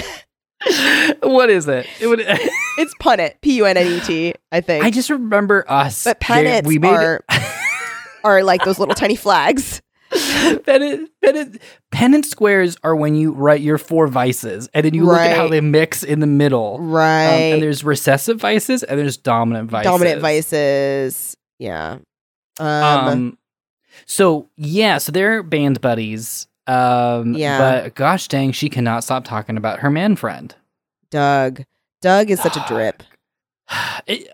What is it? It's punnet, punnet. I think. I just remember us. But pennants are like those little tiny flags. Pennant squares are when you write your four vices and then you look at how they mix in the middle. Right. And there's recessive vices and there's dominant vices. Yeah. So they're band buddies. But gosh dang, she cannot stop talking about her man friend. Doug is such a drip. He's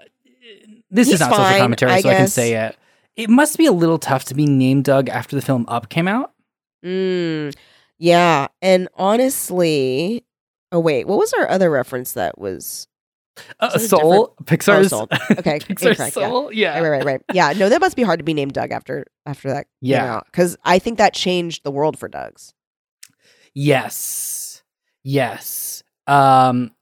not fine, social commentary, I guess. I can say it. It must be a little tough to be named Doug after the film Up came out. Yeah. And honestly, what was our other reference that was Soul? Pixar's Soul. Okay. Pixar's Soul. Yeah. Right. Yeah. No, that must be hard to be named Doug after that. Yeah. Because I think that changed the world for Dougs. Yes.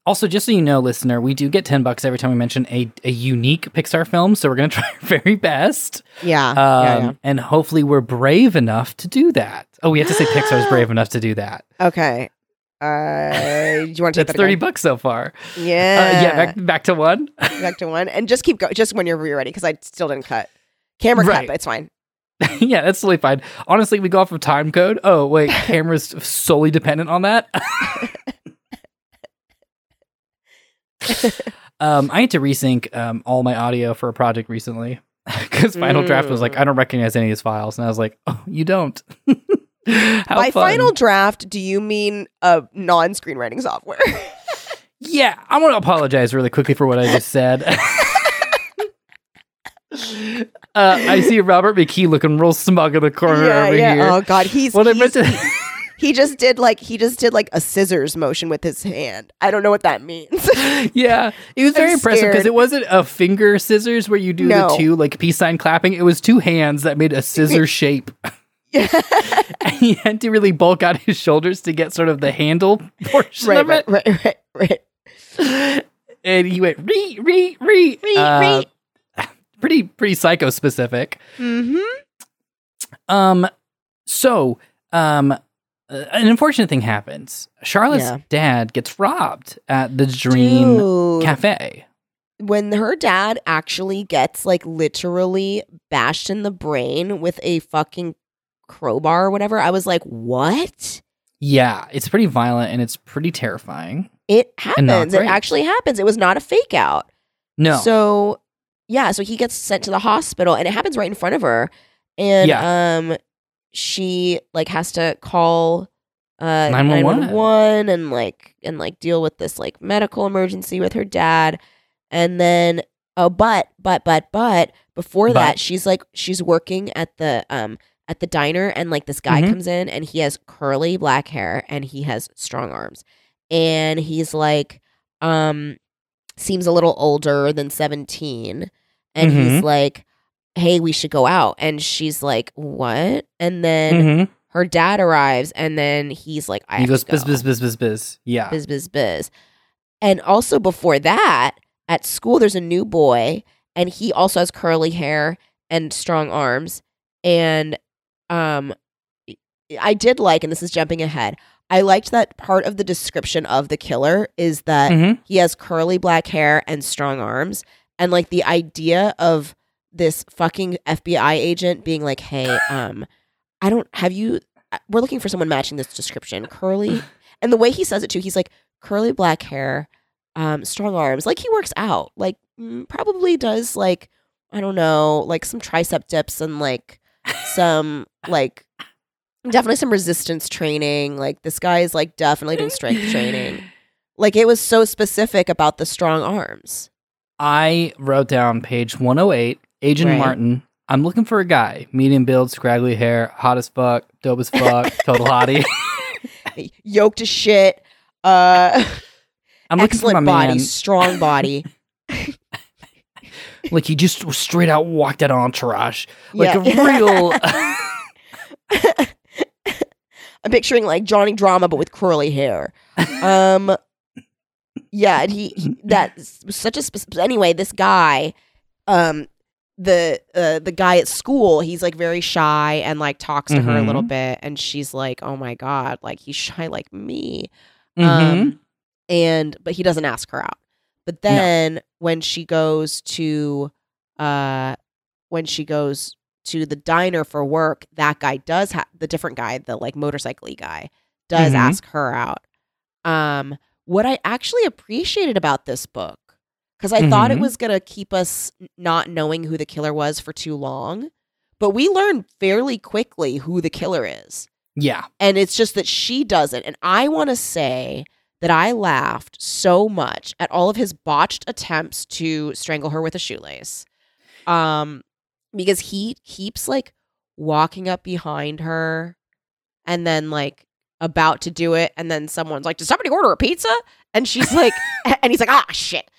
Also, just so you know, listener, we do get $10 every time we mention a unique Pixar film, so we're going to try our very best. Yeah. And hopefully we're brave enough to do that. Oh, we have to say Pixar's brave enough to do that. Okay. Do you want to take that again? $30 so far. Yeah. Back to one. Back to one. And just keep going, just when you're ready, because I still didn't cut. Cut, it's fine. Yeah, that's totally fine. Honestly, we go off of time code. Oh, wait, camera's solely dependent on that. I had to resync all my audio for a project recently because Final Draft was like, I don't recognize any of these files. And I was like, oh, you don't. By fun. Final Draft, do you mean a non-screenwriting software? Yeah, I want to apologize really quickly for what I just said. I see Robert McKee looking real smug in the corner over here. Oh God, he just did like a scissors motion with his hand. I don't know what that means. Yeah, it was very impressive because it wasn't a finger scissors where you do the two like peace sign clapping. It was two hands that made a scissor shape. And he had to really bulk out his shoulders to get sort of the handle portion of it. Right. And he went re. Pretty psycho-specific. Mm-hmm. So an unfortunate thing happens. Charlotte's dad gets robbed at the Dream Cafe. When her dad actually gets like literally bashed in the brain with a fucking crowbar or whatever, I was like, what? Yeah, it's pretty violent and it's pretty terrifying. It happens. It actually happens. It was not a fake out. No. So yeah, so he gets sent to the hospital and it happens right in front of her. And she like has to call 911 and like deal with this like medical emergency with her dad. And then before that she's working at the diner, and like this guy comes in and he has curly black hair and he has strong arms. And he's like, seems a little older than 17. And he's like, hey, we should go out. And she's like, what? And then her dad arrives and then he's like, he goes, biz, biz, biz, biz, biz. Yeah. Biz, biz, biz. And also before that, at school, there's a new boy and he also has curly hair and strong arms. And I did like, and this is jumping ahead, I liked that part of the description of the killer is that he has curly black hair and strong arms. And like the idea of this fucking FBI agent being like, hey, we're looking for someone matching this description. Curly. And the way he says it too, he's like, curly black hair, strong arms. Like he works out, like probably does like, I don't know, like some tricep dips and like some like definitely some resistance training. Like this guy is like definitely doing strength training. Like it was so specific about the strong arms. I wrote down page 108, Agent Martin. I'm looking for a guy, medium build, scraggly hair, hot as fuck, dope as fuck, total hottie, yoked as shit. I'm excellent looking for my body, man. Strong body. Like he just straight out walked out on Entourage, like a real. I'm picturing like Johnny Drama, but with curly hair. Yeah, and he that was such a anyway. This guy, the guy at school, he's like very shy and like talks to her a little bit, and she's like, oh my God, like he's shy like me, and but he doesn't ask her out. But then when she goes to the diner for work, that guy does the different guy, the like motorcycle-y guy, does ask her out. What I actually appreciated about this book, because I thought it was going to keep us not knowing who the killer was for too long, but we learn fairly quickly who the killer is. Yeah. And it's just that she doesn't. And I want to say that I laughed so much at all of his botched attempts to strangle her with a shoelace. Because he keeps like walking up behind her and then like about to do it. And then someone's like, did somebody order a pizza? And she's like, and he's like, ah, shit.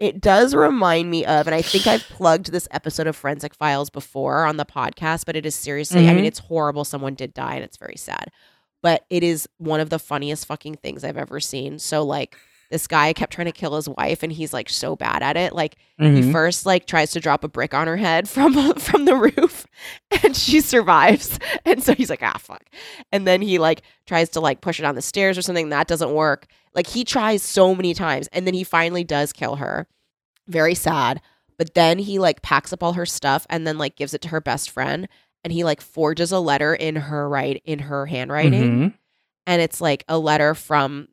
It does remind me of, and I think I've plugged this episode of Forensic Files before on the podcast, but it is seriously, I mean, it's horrible. Someone did die and it's very sad. But it is one of the funniest fucking things I've ever seen. So like this guy kept trying to kill his wife and he's like so bad at it. Like he first like tries to drop a brick on her head from the roof and she survives. And so he's like, ah, fuck. And then he like tries to like push her down the stairs or something. That doesn't work. Like he tries so many times and then he finally does kill her. Very sad. But then he like packs up all her stuff and then like gives it to her best friend. And he like forges a letter in her handwriting, and it's like a letter from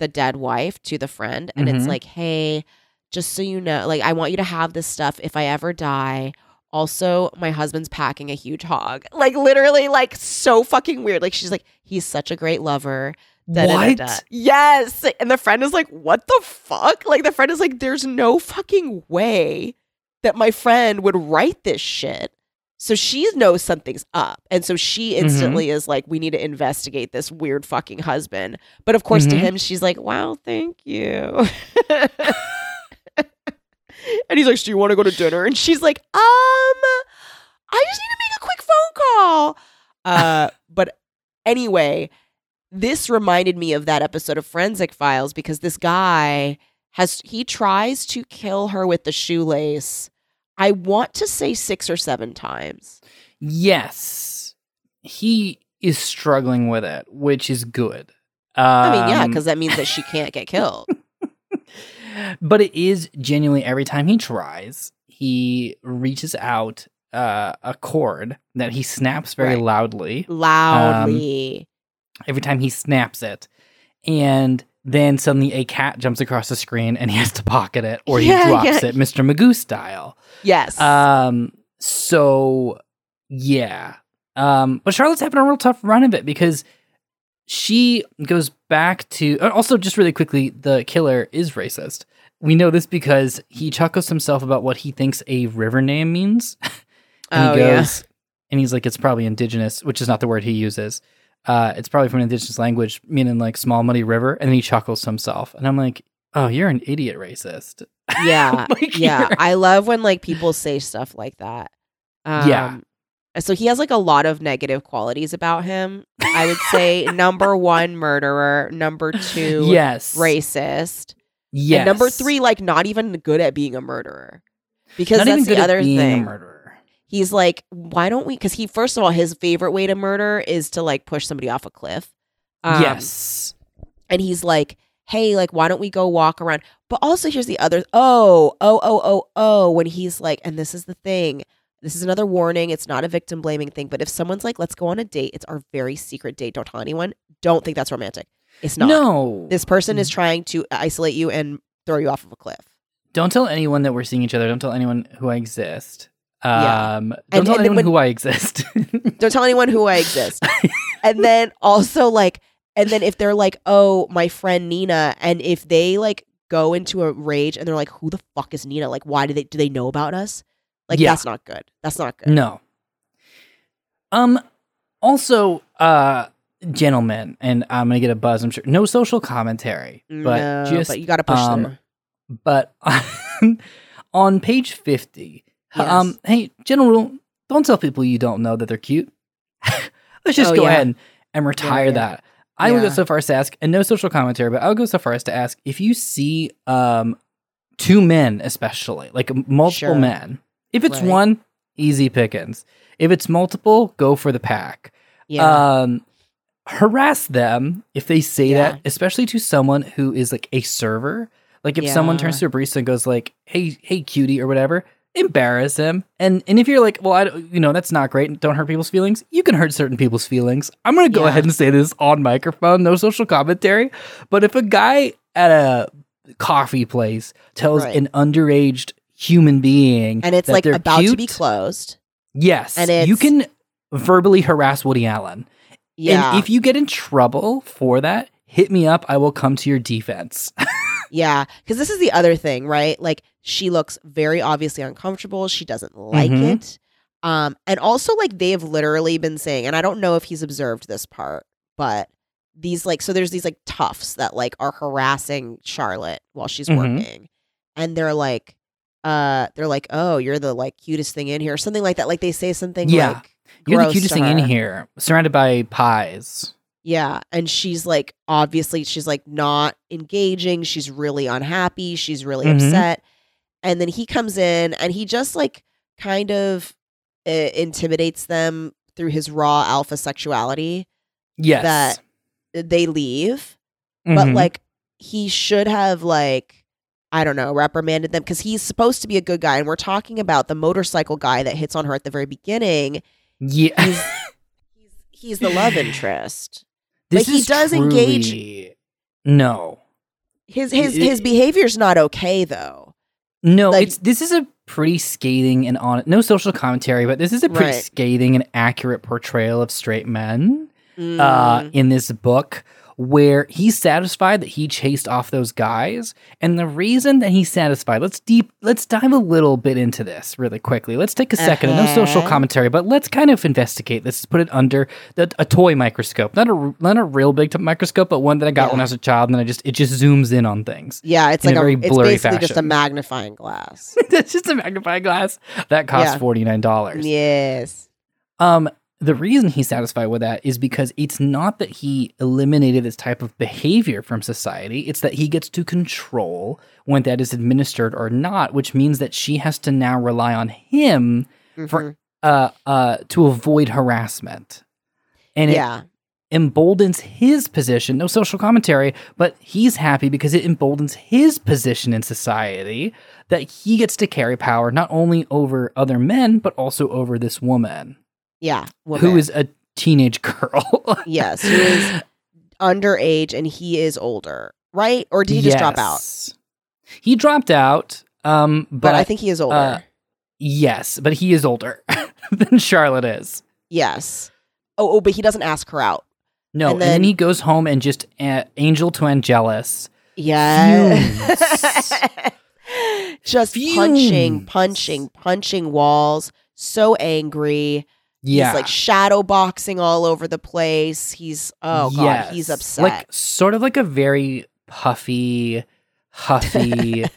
the dead wife to the friend. And it's like, hey, just so you know, like, I want you to have this stuff if I ever die. Also, my husband's packing a huge hog. Like, literally, like, so fucking weird. Like, she's like, he's such a great lover. Da, what? Da, da, da. Yes. And the friend is like, what the fuck? Like, the friend is like, there's no fucking way that my friend would write this shit. So she knows something's up. And so she instantly is like, we need to investigate this weird fucking husband. But of course, to him, she's like, wow, thank you. And he's like, so do you want to go to dinner? And she's like, I just need to make a quick phone call. But anyway, this reminded me of that episode of Forensic Files, because this guy he tries to kill her with the shoelace. I want to say 6 or 7 times. Yes. He is struggling with it, which is good. I mean, yeah, because that means that she can't get killed. But it is genuinely, every time he tries, he reaches out a cord that he snaps very loudly. Every time he snaps it. And then suddenly a cat jumps across the screen and he has to pocket it, or he drops it Mr. Magoo style. Yes. But Charlotte's having a real tough run of it, because she goes back to... Also, just really quickly, the killer is racist. We know this because he chuckles himself about what he thinks a river name means. And he goes, and he's like, it's probably indigenous, which is not the word he uses. It's probably from an indigenous language, meaning like small muddy river. And then he chuckles to himself. And I'm like, oh, you're an idiot racist. Yeah. I love when like people say stuff like that. So he has like a lot of negative qualities about him. I would say 1, murderer. 2, racist. Yes. And 3, like not even good at being a murderer. Because not that's the other thing. He's like, why don't we? Because he, first of all, his favorite way to murder is to like push somebody off a cliff. And he's like, hey, like, why don't we go walk around? But also, here's the other. When he's like, and this is the thing. This is another warning. It's not a victim blaming thing. But if someone's like, let's go on a date. It's our very secret date. Don't tell anyone. Don't think that's romantic. It's not. No. This person is trying to isolate you and throw you off of a cliff. Don't tell anyone that we're seeing each other. Don't tell anyone who I exist. Don't tell anyone who I exist. And then also like, and then if they're like, oh, my friend Nina. And if they like go into a rage and they're like, who the fuck is Nina? Like, why do they know about us? Like, that's not good. That's not good. No. Also, gentlemen, and I'm going to get a buzz, I'm sure. No social commentary. But you got to push through. But on page 50, hey, general rule, don't tell people you don't know that they're cute. Let's just go ahead and retire that. I would go so far as to ask, and no social commentary, but I would go so far as to ask, if you see two men especially, like multiple men, if it's one, easy pickings. If it's multiple, go for the pack. Yeah. Harass them if they say that, especially to someone who is like a server. Like if someone turns to a barista and goes like, hey, cutie or whatever, embarrass him. And if you're like, well, that's not great. Don't hurt people's feelings. You can hurt certain people's feelings. I'm going to go ahead and say this on microphone. No social commentary. But if a guy at a coffee place tells an underage human being and it's that like they're about cute, to be closed. Yes. And you can verbally harass Woody Allen. Yeah. And if you get in trouble for that, hit me up. I will come to your defense. Yeah. Because this is the other thing, right? Like she looks very obviously uncomfortable. She doesn't like it. And also like they have literally been saying, and I don't know if he's observed this part, but these like, so there's these like toughs that like are harassing Charlotte while she's working. And they're like, oh, you're the like cutest thing in here, or something like that. Like they say something like, you're the cutest thing in here, surrounded by pies. Yeah. And she's like, obviously she's like not engaging. She's really unhappy. She's really upset. And then he comes in and he just like kind of intimidates them through his raw alpha sexuality. Yes. That they leave. But like he should have like, I don't know, reprimanded them, because he's supposed to be a good guy. And we're talking about the motorcycle guy that hits on her at the very beginning. Yeah. He's the love interest. This but he does engage. No. His behavior's not okay though. No, like, this is a pretty scathing and honest, no social commentary, but this is a pretty scathing and accurate portrayal of straight men in this book, where he's satisfied that he chased off those guys. And the reason that he's satisfied, let's dive a little bit into this really quickly. Let's take a second, no social commentary, but let's kind of investigate this, put it under a toy microscope, not a real big microscope, but one that I got when I was a child, and then it just zooms in on things. Yeah, it's like a very blurry basically fashion. Just a magnifying glass. That's just a magnifying glass that costs $49. Yes. The reason he's satisfied with that is because it's not that he eliminated this type of behavior from society. It's that he gets to control when that is administered or not, which means that she has to now rely on him to avoid harassment. And it emboldens his position. No social commentary, but he's happy because it emboldens his position in society that he gets to carry power not only over other men, but also over this woman. Yeah. Woman. Who is a teenage girl. Yes. Who is underage and he is older, right? Or did he just drop out? He dropped out. But I think he is older. Yes, but he is older than Charlotte is. Yes. Oh, but he doesn't ask her out. No, and then he goes home and just angel to Angelus. Yes. Just fumes. punching walls. So angry. Yeah. He's like shadow boxing all over the place. He's, God, he's upset. Like, sort of like a very huffy, like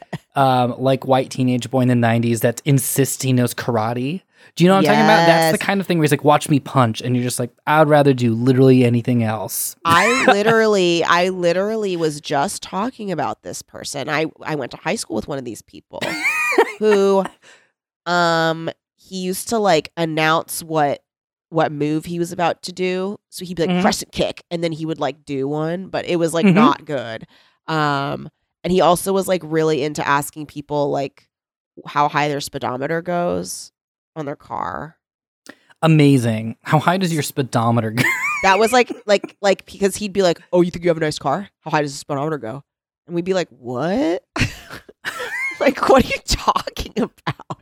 white teenage boy in the 90s that's insisting he knows karate. Do you know what I'm talking about? That's the kind of thing where he's like, watch me punch. And you're just like, I'd rather do literally anything else. I literally was just talking about this person. I went to high school with one of these people who, he used to like announce what move he was about to do. So he'd be like crescent kick, and then he would like do one, but it was like not good. And he also was like really into asking people like how high their speedometer goes on their car. Amazing. How high does your speedometer go? That was like because he'd be like, "Oh, you think you have a nice car? How high does the speedometer go?" And we'd be like, "What? Like, what are you talking about?"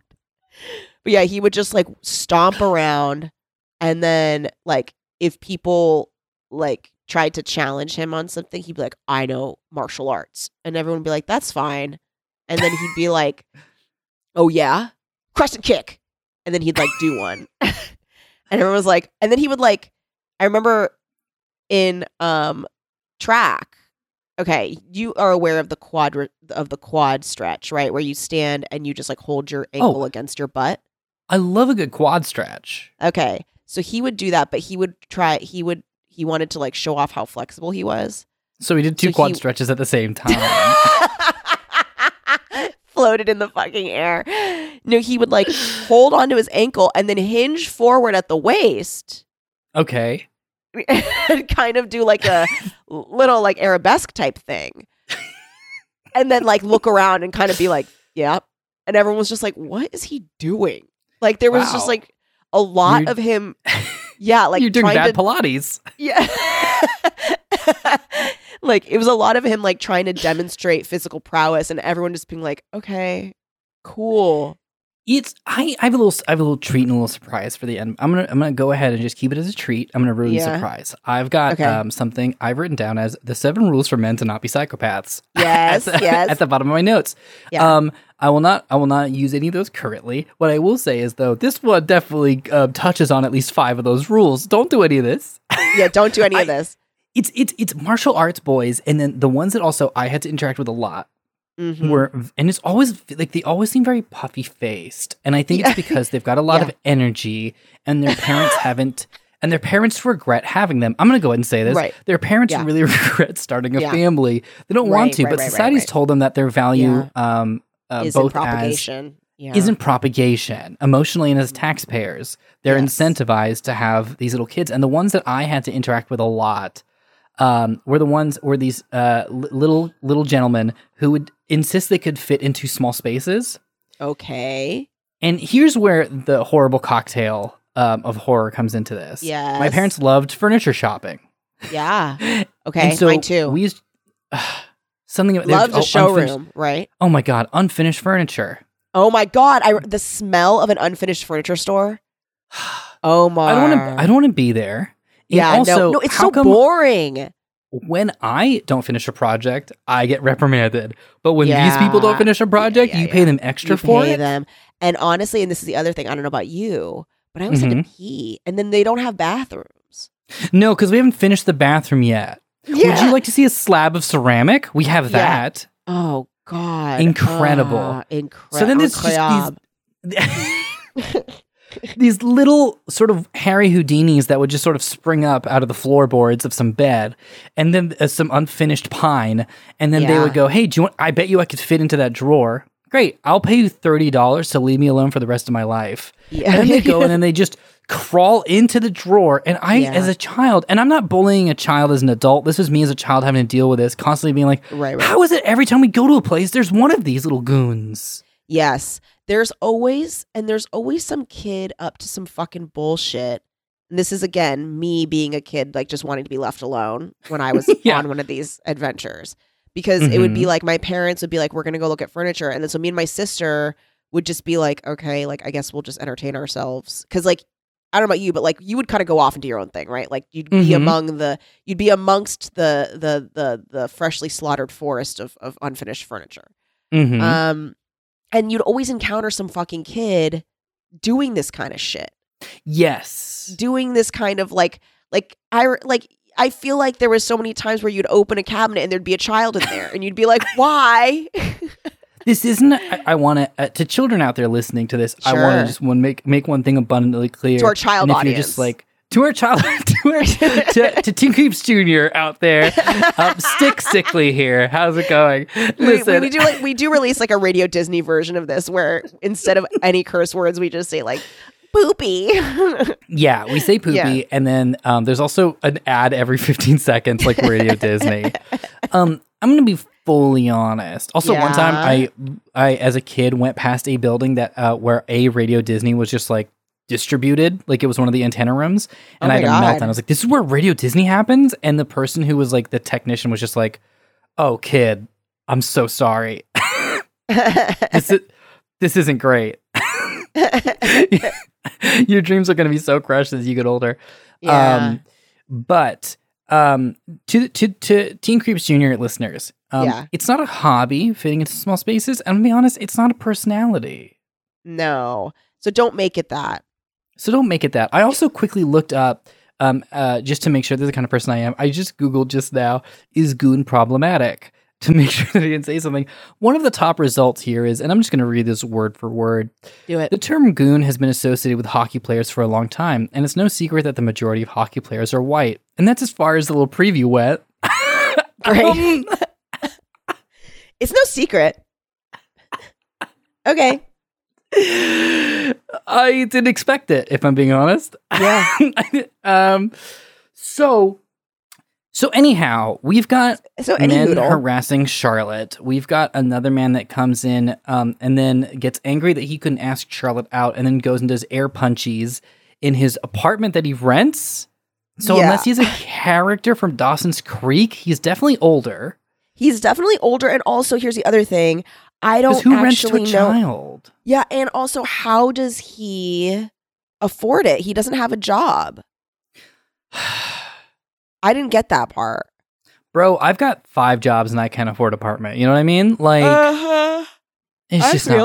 But yeah, he would just like stomp around, and then like if people like tried to challenge him on something, he'd be like, "I know martial arts," and everyone would be like, "That's fine," and then he'd be like, "Oh yeah, crescent kick," and then he'd like do one, and everyone was like, and then he would like, I remember in track. Okay, you are aware of the quad stretch, right? Where you stand and you just like hold your ankle against your butt. I love a good quad stretch. Okay, so he would do that, but he would try. He wanted to like show off how flexible he was. So he did two quad stretches at the same time. Floated in the fucking air. No, he would like hold onto his ankle and then hinge forward at the waist. Okay. And kind of do like a little like arabesque type thing, and then like look around and kind of be like, "Yeah," and everyone was just like, "What is he doing?" Like there was just like a lot of him. Yeah, like you're doing bad Pilates. Yeah, like it was a lot of him like trying to demonstrate physical prowess, and everyone just being like, "Okay, cool." It's I have a little treat and a little surprise for the end. I'm gonna go ahead and just keep it as a treat. I'm gonna ruin the surprise. I've got something I've written down as the 7 rules for men to not be psychopaths. Yes, at the bottom of my notes. Yeah. I will not use any of those currently. What I will say is though, this one definitely touches on at least 5 of those rules. Don't do any of this. Yeah, don't do any of this. It's martial arts boys, and then the ones that also I had to interact with a lot. Mm-hmm. And it's always like they always seem very puffy faced, and I think it's because they've got a lot of energy, and their parents regret having them. I'm gonna go ahead and say this: their parents really regret starting a family. They don't want to, but society's told them that their value both propagation. Isn't propagation emotionally, and as taxpayers, they're incentivized to have these little kids. And the ones that I had to interact with a lot. Were these little gentlemen who would insist they could fit into small spaces. Okay. And here's where the horrible cocktail of horror comes into this. Yes. My parents loved furniture shopping. Yeah. Okay, so mine too. We used Something loved a showroom, right? Oh my God, unfinished furniture. Oh my God, the smell of an unfinished furniture store. Oh my! I don't want to be there. And yeah, also, no, it's so boring. When I don't finish a project, I get reprimanded. But when these people don't finish a project, you pay them extra for it. You pay them. And honestly, and this is the other thing, I don't know about you, but I always had to pee. And then they don't have bathrooms. No, because we haven't finished the bathroom yet. Yeah. Would you like to see a slab of ceramic? We have that. Oh, God. Incredible. So then there's just these... these little sort of Harry Houdinis that would just sort of spring up out of the floorboards of some bed, and then some unfinished pine, and then they would go, hey, do you want? I bet you I could fit into that drawer. Great, I'll pay you $30 to leave me alone for the rest of my life. Yeah. And then they go, and then they just crawl into the drawer, and I as a child, and I'm not bullying a child as an adult, this is me as a child having to deal with this, constantly being like, how is it every time we go to a place, there's one of these little goons? Yes. There's always some kid up to some fucking bullshit. And this is, again, me being a kid, like just wanting to be left alone when I was on one of these adventures. Because it would be like my parents would be like, we're going to go look at furniture. And then so me and my sister would just be like, okay, like I guess we'll just entertain ourselves. Because like, I don't know about you, but like you would kind of go off and do your own thing, right? Like you'd be amongst the freshly slaughtered forest of unfinished furniture. Mm-hmm. And you'd always encounter some fucking kid doing this kind of shit. Yes. Doing this kind of I feel like there was so many times where you'd open a cabinet and there'd be a child in there and you'd be like, why? This isn't, I want to children out there listening to this, sure. I want to just make one thing abundantly clear. To our child and if audience. You're just like, to our child, to Teen Creeps Jr. out there, sickly here. How's it going? Listen, we do release like a Radio Disney version of this, where instead of any curse words, we just say like poopy. Yeah, we say poopy, and then there's also an ad every 15 seconds, like Radio Disney. I'm gonna be fully honest. Also, one time I as a kid went past a building that where a Radio Disney was just like. Distributed, like it was one of the antenna rooms, and I had a meltdown. I was like, this is where Radio Disney happens? And the person who was like the technician was just like, oh kid, I'm so sorry. This isn't great. Your dreams are going to be so crushed as you get older. To Teen Creeps Jr. listeners, it's not a hobby fitting into small spaces, and to be honest, it's not a personality. No. So don't make it that. I also quickly looked up, just to make sure this is the kind of person I am, I just Googled just now, is goon problematic? To make sure that I didn't say something. One of the top results here is, and I'm just going to read this word for word. Do it. The term goon has been associated with hockey players for a long time, and it's no secret that the majority of hockey players are white. And that's as far as the little preview went. Great. It's no secret. Okay. I didn't expect it, if I'm being honest. Yeah. So anyhow, we've got men harassing Charlotte. We've got another man that comes in and then gets angry that he couldn't ask Charlotte out, and then goes and does air punchies in his apartment that he rents. So unless he's a character from Dawson's Creek, he's definitely older. And also, here's the other thing. I don't actually know. Because who rents to a child? Yeah, and also, how does he afford it? He doesn't have a job. I didn't get that part. Bro, I've got 5 jobs and I can't afford an apartment. You know what I mean? Like, it's just not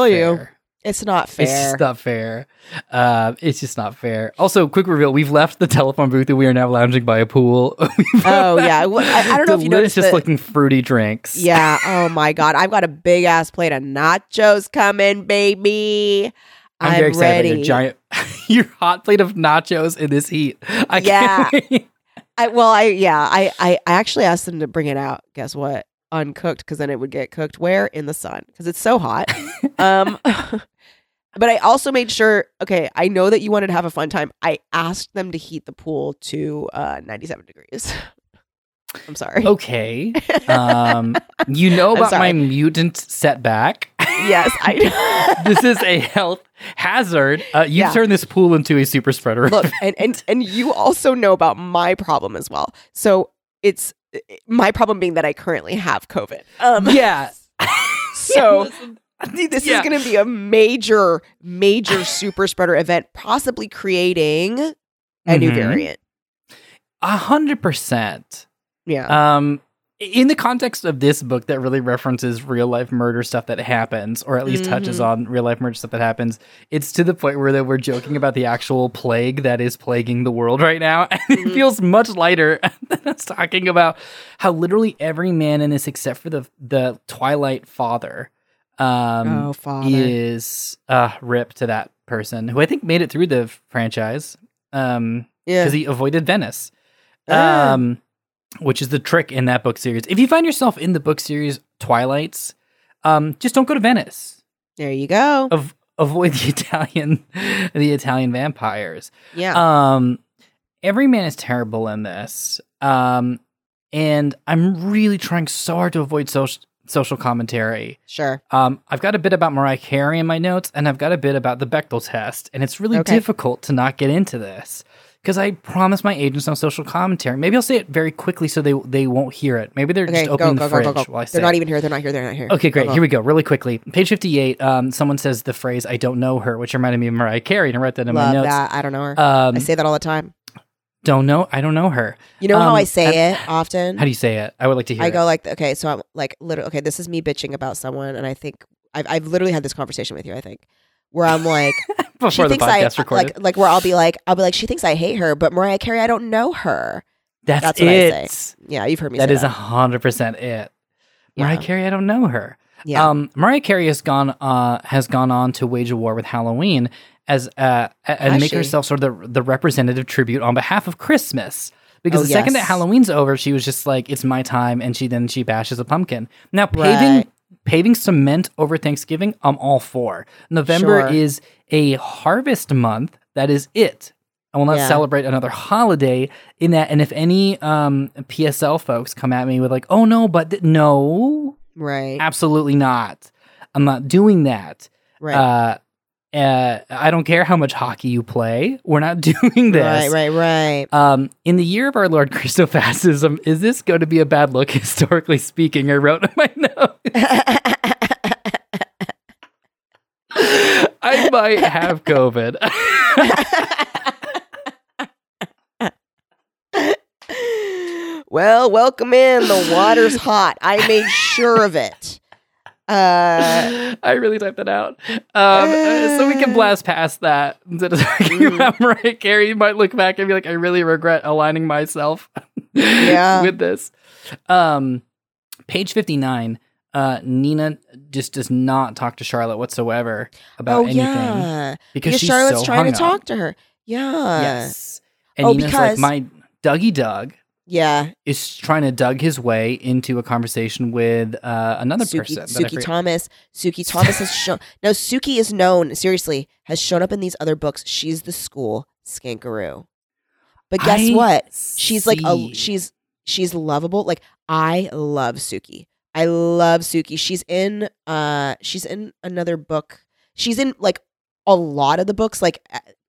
fair. It's not fair. Also, quick reveal, we've left the telephone booth and we are now lounging by a pool. I don't know if you noticed. Just looking fruity drinks. Yeah. Oh my God. I've got a big ass plate of nachos coming, baby. I'm very excited ready. About your hot plate of nachos in this heat. Can't wait. I actually asked them to bring it out. Guess what? Uncooked, because then it would get cooked where? In the sun, because it's so hot. But I also made sure, okay, I know that you wanted to have a fun time. I asked them to heat the pool to 97 degrees. I'm sorry. Okay. You know about my mutant setback. Yes, I know. This is a health hazard. You've turned this pool into a super spreader. Look, and you also know about my problem as well. So it's my problem being that I currently have COVID. Yeah. So this is going to be a major, major super spreader event, possibly creating a new variant. 100%. Yeah. In the context of this book that really references real life murder stuff that happens, or at least touches on real life murder stuff that happens, it's to the point where that we're joking about the actual plague that is plaguing the world right now. And it feels much lighter than us talking about how literally every man in this, except for the Twilight father, is RIP to that person, who I think made it through the franchise because he avoided Venice. Which is the trick in that book series. If you find yourself in the book series Twilights, just don't go to Venice. There you go. Avoid the Italian vampires. Yeah. Every man is terrible in this. And I'm really trying so hard to avoid social commentary. Sure. I've got a bit about Mariah Carey in my notes, and I've got a bit about the Bechdel test. And it's really difficult to not get into this. Because I promised my agents no social commentary. Maybe I'll say it very quickly so they won't hear it. Maybe they're just opening the fridge while I say it. They're not even here. They're not here. They're not here. Okay, great. Here we go. Really quickly. Page 58, someone says the phrase, I don't know her, which reminded me of Mariah Carey. And I wrote that in my notes. Love that. I don't know her. I say that all the time. I don't know her. You know how I say it often? How do you say it? I would like to hear it. I go like, okay, so I'm like, literally, okay, this is me bitching about someone. And I think, I've literally had this conversation with you, I think. Where I'm like, before the podcast recorded, like where I'll be like, she thinks I hate her, but Mariah Carey, I don't know her. That's what it. I say. Yeah, you've heard me. That say is 100% it. Yeah. Mariah Carey, I don't know her. Yeah. Mariah Carey has gone on to wage a war with Halloween and make herself sort of the representative tribute on behalf of Christmas. Because the second that Halloween's over, she was just like, it's my time, and she bashes a pumpkin. Now paving cement over Thanksgiving, I'm all for. November is a harvest month. That is it. I will not celebrate another holiday in that. And if any PSL folks come at me with like, oh no, but no. Right. Absolutely not. I'm not doing that. Right. I don't care how much hockey you play. We're not doing this. Right. In the year of our Lord Christophassism, is this going to be a bad look, historically speaking? I wrote in my notes. I might have COVID. Well, welcome in. The water's hot. I made sure of it. I really typed that out. So we can blast past that instead of talking about Mariah Carey. You might look back and be like, I really regret aligning myself with this. Page 59, Nina just does not talk to Charlotte whatsoever about anything. Because she's Charlotte's trying to talk to her. Yeah. Yes. And Nina's like, my Dougie Doug. Yeah, is trying to dug his way into a conversation with another person. Suki Thomas has shown. No, Suki is known. Seriously, has shown up in these other books. She's the school skankaroo. But guess what? She's lovable. Like I love Suki. She's in. She's in another book. She's in like a lot of the books. Like.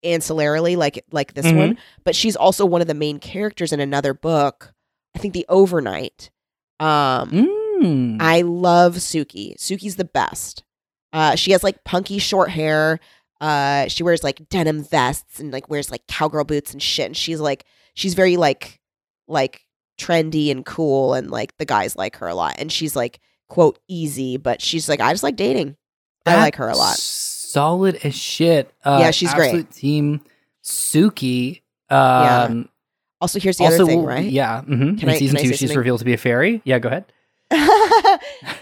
Ancillarily like this one, but she's also one of the main characters in another book, I think The Overnight. I love Suki's the best. She has like punky short hair. She wears like denim vests and like wears like cowgirl boots and shit, and she's very like trendy and cool, and like the guys like her a lot, and she's like quote easy, but she's like, I just like dating. I like her a lot. Solid as shit. Yeah, she's great. Absolute team Suki. Yeah. Also, here's the other thing, right? Yeah. Mm-hmm. In season 2, she's revealed to be a fairy. Yeah, go ahead.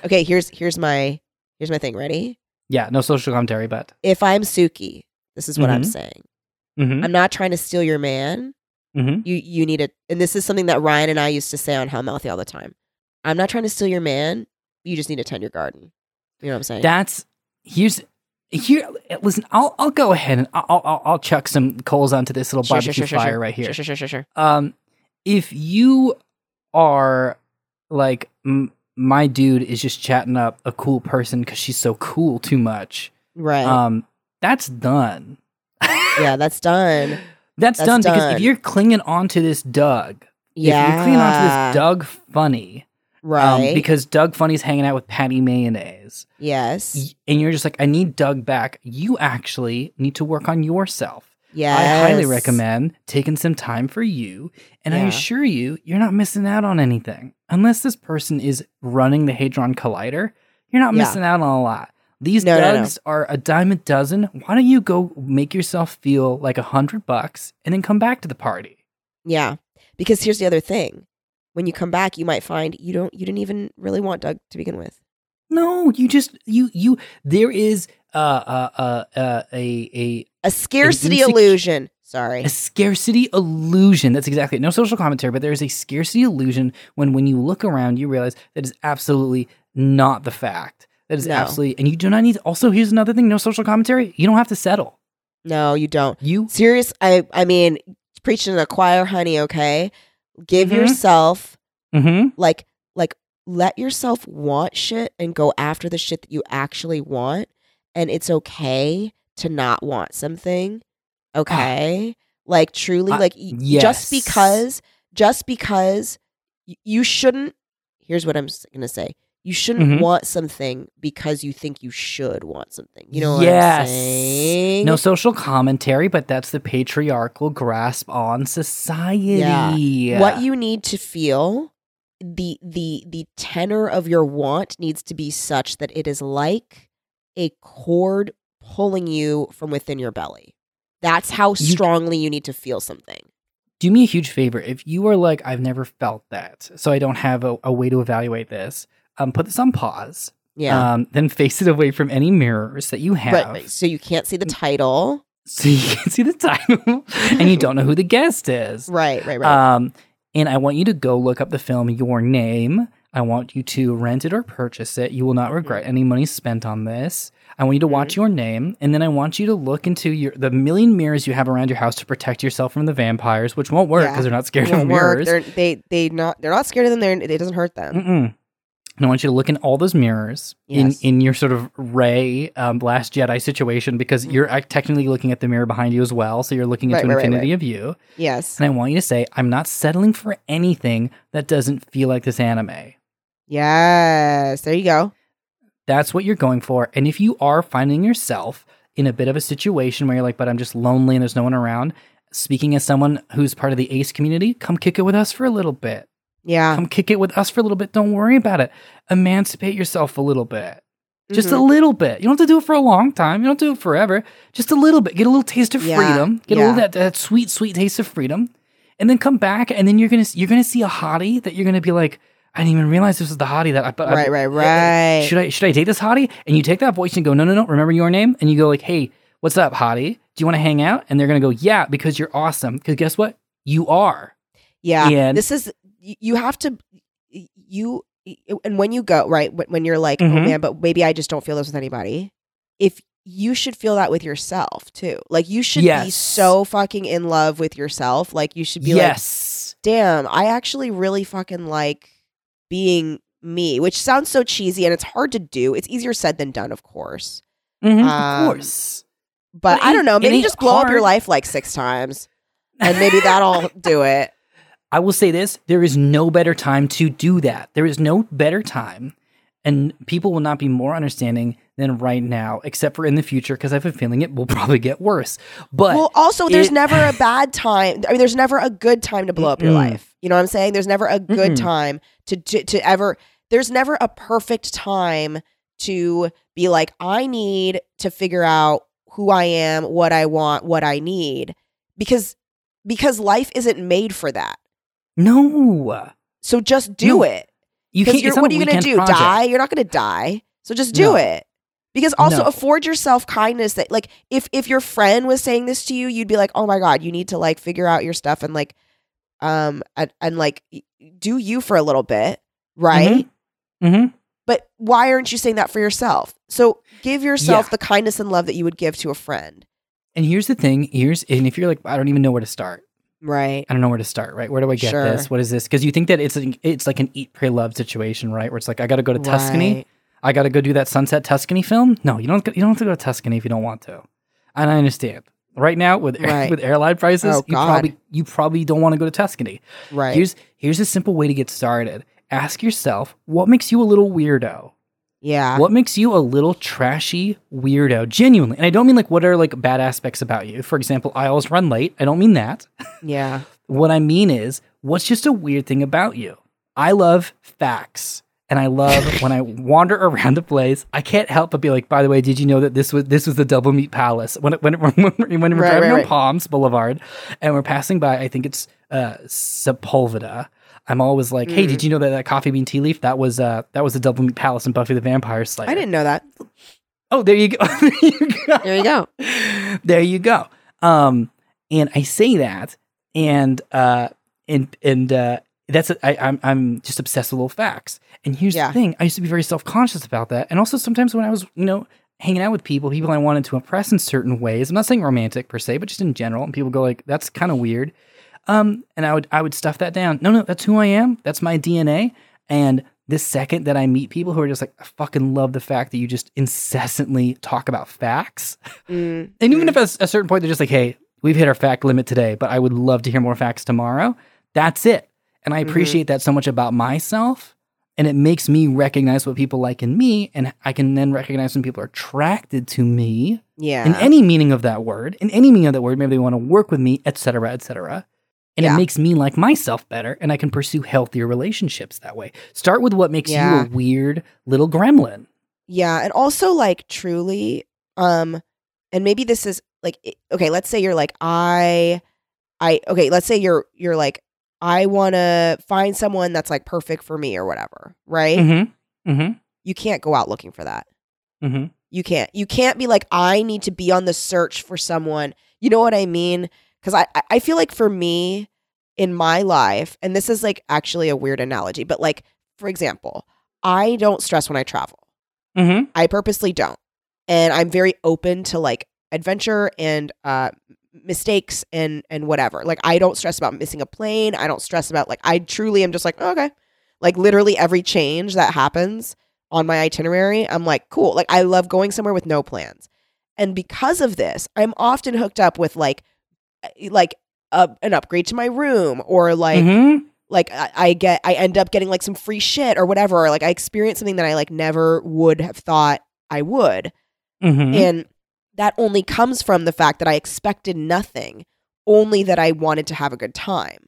Okay, here's my thing. Ready? Yeah, no social commentary, but if I'm Suki, this is what I'm saying. I'm not trying to steal your man. You need it, and this is something that Ryan and I used to say on How Mouthy all the time. I'm not trying to steal your man. You just need to tend your garden. You know what I'm saying? Here, listen. I'll go ahead and I'll chuck some coals onto this little barbecue fire right here. Sure. If you are like my dude is just chatting up a cool person because she's so cool too much, right? That's done. Yeah, that's done. Because if you're clinging on to this Doug if you clean onto this Doug Funny, right? Because Doug Funny's hanging out with Patty Mayonnaise. Yes. And you're just like, I need Doug back. You actually need to work on yourself. Yes. I highly recommend taking some time for you. And I assure you, you're not missing out on anything. Unless this person is running the Hadron Collider, you're not missing out on a lot. These Dougs are a dime a dozen. Why don't you go make yourself feel like $100 and then come back to the party? Yeah. Because here's the other thing. When you come back, you might find you didn't even really want Doug to begin with. No, there is a scarcity illusion. Sorry. A scarcity illusion. That's exactly it. No social commentary, but there is a scarcity illusion when you look around, you realize that is absolutely not the fact. That is absolutely, and you do not need, also here's another thing, no social commentary. You don't have to settle. No, you don't. Serious, I mean, preaching to the choir, honey, okay? Give yourself, like, let yourself want shit and go after the shit that you actually want. And it's okay to not want something, okay? Like, truly, just because you shouldn't, here's what I'm going to say. You shouldn't want something because you think you should want something. You know what I'm saying? No social commentary, but that's the patriarchal grasp on society. Yeah. What you need to feel, the tenor of your want needs to be such that it is like a cord pulling you from within your belly. That's how strongly you need to feel something. Do me a huge favor. If you are like, I've never felt that, so I don't have a way to evaluate this. Put this on pause. Yeah. Then face it away from any mirrors that you have. But, so you can't see the title. And you don't know who the guest is. Right. And I want you to go look up the film Your Name. I want you to rent it or purchase it. You will not regret any money spent on this. I want you to watch Your Name, and then I want you to look into the million mirrors you have around your house to protect yourself from the vampires, which won't work because they're not scared of mirrors. They're not scared of them. It doesn't hurt them. Mm-mm. And I want you to look in all those mirrors in your sort of Rey, Last Jedi situation, because you're technically looking at the mirror behind you as well. So you're looking into infinity of you. Yes. And I want you to say, I'm not settling for anything that doesn't feel like this anime. Yes. There you go. That's what you're going for. And if you are finding yourself in a bit of a situation where you're like, but I'm just lonely and there's no one around, speaking as someone who's part of the Ace community, come kick it with us for a little bit. Yeah. Come kick it with us for a little bit. Don't worry about it. Emancipate yourself a little bit. Just a little bit. You don't have to do it for a long time. You don't have to do it forever. Just a little bit. Get a little taste of freedom. Get a little that sweet, sweet taste of freedom. And then come back, and then you're gonna see a hottie that you're gonna be like, I didn't even realize this was the hottie that I thought. Right. Should I date this hottie? And you take that voice and go, no, remember your name? And you go like, hey, what's up, hottie? Do you wanna hang out? And they're gonna go, yeah, because you're awesome. Because guess what? You are. Yeah. And this is and when you go, right, when you're like, oh man, but maybe I just don't feel this with anybody. If you should feel that with yourself too. Like you should be so fucking in love with yourself. Like you should be like, damn, I actually really fucking like being me, which sounds so cheesy and it's hard to do. It's easier said than done, of course. Of course. But I don't know, maybe just blow up your life like 6 times and maybe that'll do it. I will say this, there is no better time to do that. There is no better time, and people will not be more understanding than right now, except for in the future, because I have a feeling it will probably get worse. But well, also, there's never a bad time. I mean, there's never a good time to blow up your life. You know what I'm saying? There's never a good time to ever, there's never a perfect time to be like, I need to figure out who I am, what I want, what I need, because life isn't made for that. No. So just do it. You can't. What are you going to do? Project. Die? You're not going to die. So just do it. Because also afford yourself kindness. That like if your friend was saying this to you, you'd be like, oh my god, you need to like figure out your stuff and like, and like do you for a little bit, right? Mm-hmm. But why aren't you saying that for yourself? So give yourself the kindness and love that you would give to a friend. And here's the thing. And if you're like, I don't even know where to start. Right. I don't know where to start, right? Where do I get this? What is this? Because you think that it's like an eat, pray, love situation, right? Where it's like, I got to go to Tuscany. Right. I got to go do that Sunset Tuscany film. No, you don't have to go to Tuscany if you don't want to. And I understand. right now with airline prices, oh, you probably don't want to go to Tuscany. Right. Here's a simple way to get started. Ask yourself, what makes you a little weirdo? Yeah. What makes you a little trashy weirdo? Genuinely. And I don't mean like what are like bad aspects about you. For example, I always run late. I don't mean that. Yeah. What I mean is, what's just a weird thing about you? I love facts. And I love when I wander around a place, I can't help but be like, by the way, did you know that this was the Double Meat Palace? When we're driving on Palms Boulevard and we're passing by, I think it's Sepulveda. I'm always like, hey, did you know that coffee bean tea leaf? That was the Double Meat Palace in Buffy the Vampire Slayer. I didn't know that. Oh, there you go. There you go. And I say that, and I'm just obsessed with little facts. And here's the thing: I used to be very self-conscious about that. And also sometimes when I was, hanging out with people I wanted to impress in certain ways. I'm not saying romantic per se, but just in general. And people go like, "That's kind of weird." And I would stuff that down. No, that's who I am. That's my DNA. And the second that I meet people who are just like, I fucking love the fact that you just incessantly talk about facts. Mm-hmm. And even if at a certain point they're just like, hey, we've hit our fact limit today, but I would love to hear more facts tomorrow. That's it. And I appreciate that so much about myself. And it makes me recognize what people like in me. And I can then recognize when people are attracted to me. Yeah. In any meaning of that word, maybe they want to work with me, et cetera, et cetera. And it makes me like myself better, and I can pursue healthier relationships that way. Start with what makes you a weird little gremlin. Yeah, and also like truly, and maybe this is like, okay, let's say you're like, let's say you're like, I want to find someone that's like perfect for me or whatever, right? Mm-hmm. Mm-hmm. You can't go out looking for that. Mm-hmm. You can't be like, I need to be on the search for someone. You know what I mean? Because I feel like for me in my life, and this is like actually a weird analogy, but like, for example, I don't stress when I travel. Mm-hmm. I purposely don't. And I'm very open to like adventure and mistakes and whatever. Like I don't stress about missing a plane. I don't stress about like, I truly am just like, oh, okay. Like literally every change that happens on my itinerary, I'm like, cool. Like I love going somewhere with no plans. And because of this, I'm often hooked up with like an upgrade to my room, or like I end up getting like some free shit or whatever, or like I experience something that I like never would have thought I would, and that only comes from the fact that I expected nothing, only that I wanted to have a good time.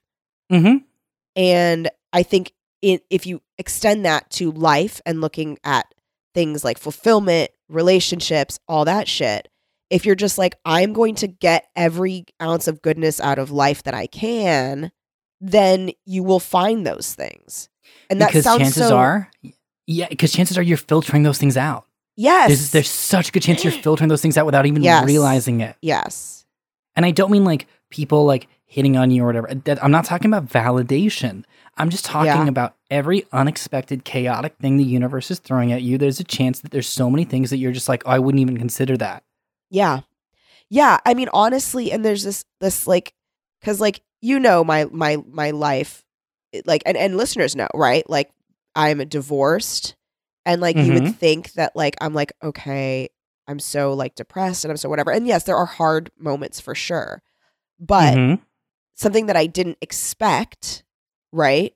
And I think if you extend that to life and looking at things like fulfillment, relationships, all that shit, if you're just like, I'm going to get every ounce of goodness out of life that I can, then you will find those things. And that because chances are you're filtering those things out. Yes. There's such a good chance you're filtering those things out without even realizing it. Yes. And I don't mean like people like hitting on you or whatever. I'm not talking about validation. I'm just talking about every unexpected chaotic thing the universe is throwing at you. There's a chance that there's so many things that you're just like, oh, I wouldn't even consider that. Yeah. Yeah. I mean, honestly, and there's this like, cause like, my life, like, and listeners know, right? Like I'm divorced, and like, you would think that like, I'm like, okay, I'm so like depressed and I'm so whatever. And yes, there are hard moments for sure, but something that I didn't expect, right?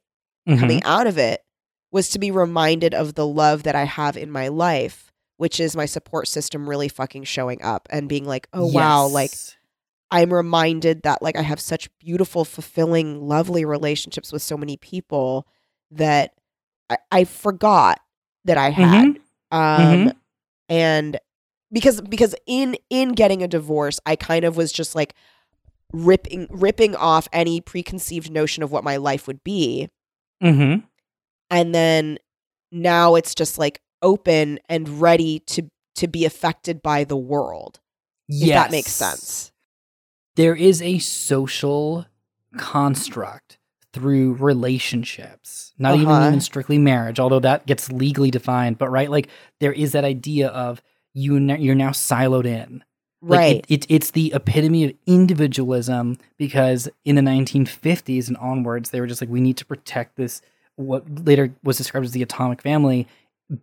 Coming out of it was to be reminded of the love that I have in my life, which is my support system really fucking showing up and being like, oh, wow, like I'm reminded that like I have such beautiful, fulfilling, lovely relationships with so many people that I forgot that I had. And because in getting a divorce, I kind of was just like ripping off any preconceived notion of what my life would be. And then now it's just like, open and ready to be affected by the world. Yes. If that makes sense. There is a social construct through relationships, not even strictly marriage, although that gets legally defined, but right, like there is that idea of you're now siloed in. Like, right. It's the epitome of individualism, because in the 1950s and onwards, they were just like, we need to protect this, what later was described as the atomic family,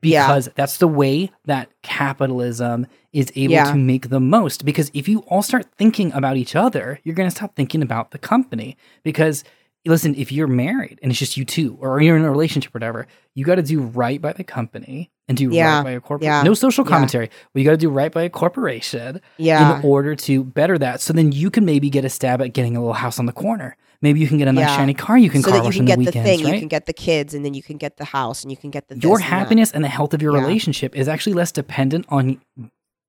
because that's the way that capitalism is able to make the most. Because if you all start thinking about each other, you're going to stop thinking about the company. Because listen, if you're married and it's just you two, or you're in a relationship or whatever, you got to do right by the company and do right by a corporation. Yeah. No social commentary. But you got to do right by a corporation in order to better that. So then you can maybe get a stab at getting a little house on the corner. Maybe you can get a nice shiny car you can car wash on the weekends, right? You can get the kids, and then you can get the house, and you can get the this. Your happiness and the health of your relationship is actually less dependent on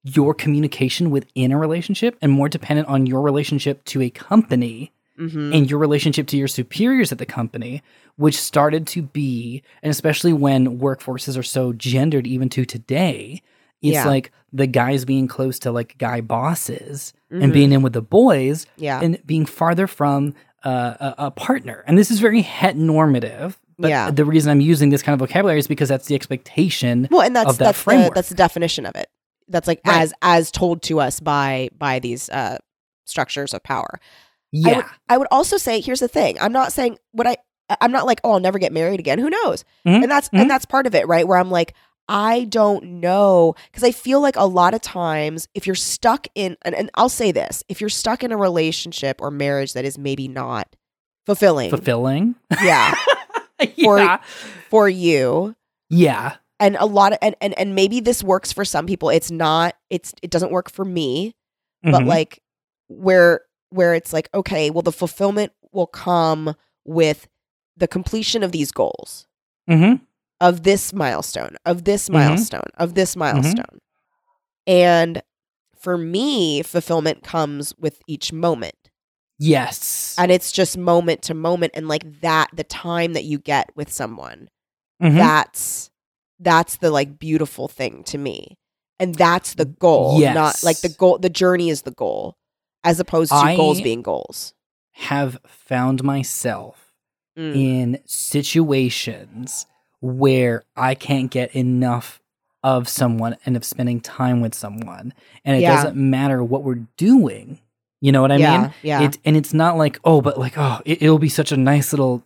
your communication within a relationship and more dependent on your relationship to a company and your relationship to your superiors at the company, which started to be, and especially when workforces are so gendered even to today, it's like the guys being close to like guy bosses and being in with the boys and being farther from a partner. And this is very het normative, but the reason I'm using this kind of vocabulary is because that's the expectation of that framework. That's the definition of it. That's like as told to us by these structures of power. Yeah. I would also say, here's the thing. I'm not saying I'm not like, oh, I'll never get married again. Who knows? And that's part of it, right? Where I'm like, I don't know, because I feel like a lot of times if you're stuck in, and I'll say this, if you're stuck in a relationship or marriage that is maybe not fulfilling, for you, and a lot of, and maybe this works for some people. It's not, it doesn't work for me, but like where it's like, okay, well, the fulfillment will come with the completion of these goals. Of this milestone, of this milestone, of this milestone. And for me, fulfillment comes with each moment. Yes. And it's just moment to moment. And like that, the time that you get with someone, that's the like beautiful thing to me. And that's the goal. Yes. Not like the goal, the journey is the goal, as opposed to goals being goals. Have found myself in situations where I can't get enough of someone and of spending time with someone. And it doesn't matter what we're doing. You know what I mean? Yeah. And it's not like, it'll be such a nice little,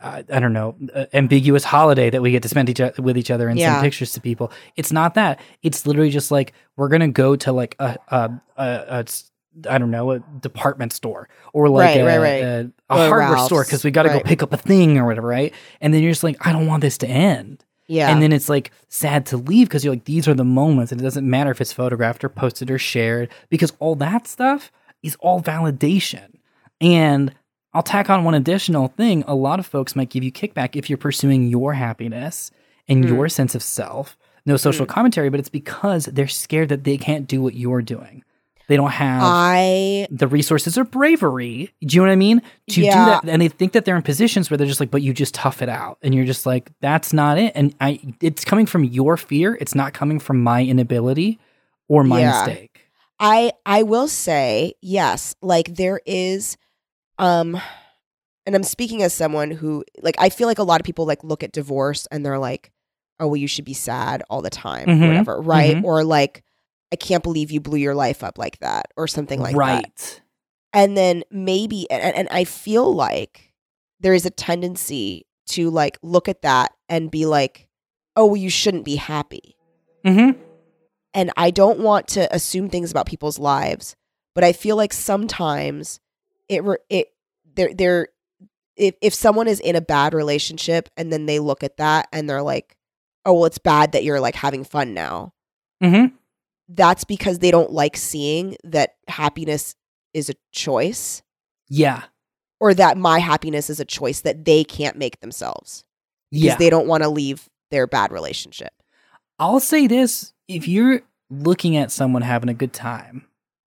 ambiguous holiday that we get to spend with each other and send pictures to people. It's not that. It's literally just like, we're going to go to like a department store or like a hardware Ralph's. Store because we got to go pick up a thing or whatever, right? And then you're just like, I don't want this to end. Yeah. And then it's like sad to leave because you're like, these are the moments, and it doesn't matter if it's photographed or posted or shared, because all that stuff is all validation. And I'll tack on one additional thing. A lot of folks might give you kickback if you're pursuing your happiness and your sense of self. No social commentary, but it's because they're scared that they can't do what you're doing. They don't have the resources or bravery, do you know what I mean, to do that. And they think that they're in positions where they're just like, but you just tough it out. And you're just like, that's not it. And it's coming from your fear. It's not coming from my inability or my mistake. I will say, yes, like there is, and I'm speaking as someone who, like, I feel like a lot of people like look at divorce and they're like, oh, well, you should be sad all the time, or whatever, right? Or like, I can't believe you blew your life up like that, or something like that. Right. And then maybe, and I feel like there is a tendency to like look at that and be like, oh, well, you shouldn't be happy. And I don't want to assume things about people's lives, but I feel like sometimes if someone is in a bad relationship and then they look at that and they're like, oh, well, it's bad that you're like having fun now. That's because they don't like seeing that happiness is a choice. Yeah. Or that my happiness is a choice that they can't make themselves. Because they don't want to leave their bad relationship. I'll say this. If you're looking at someone having a good time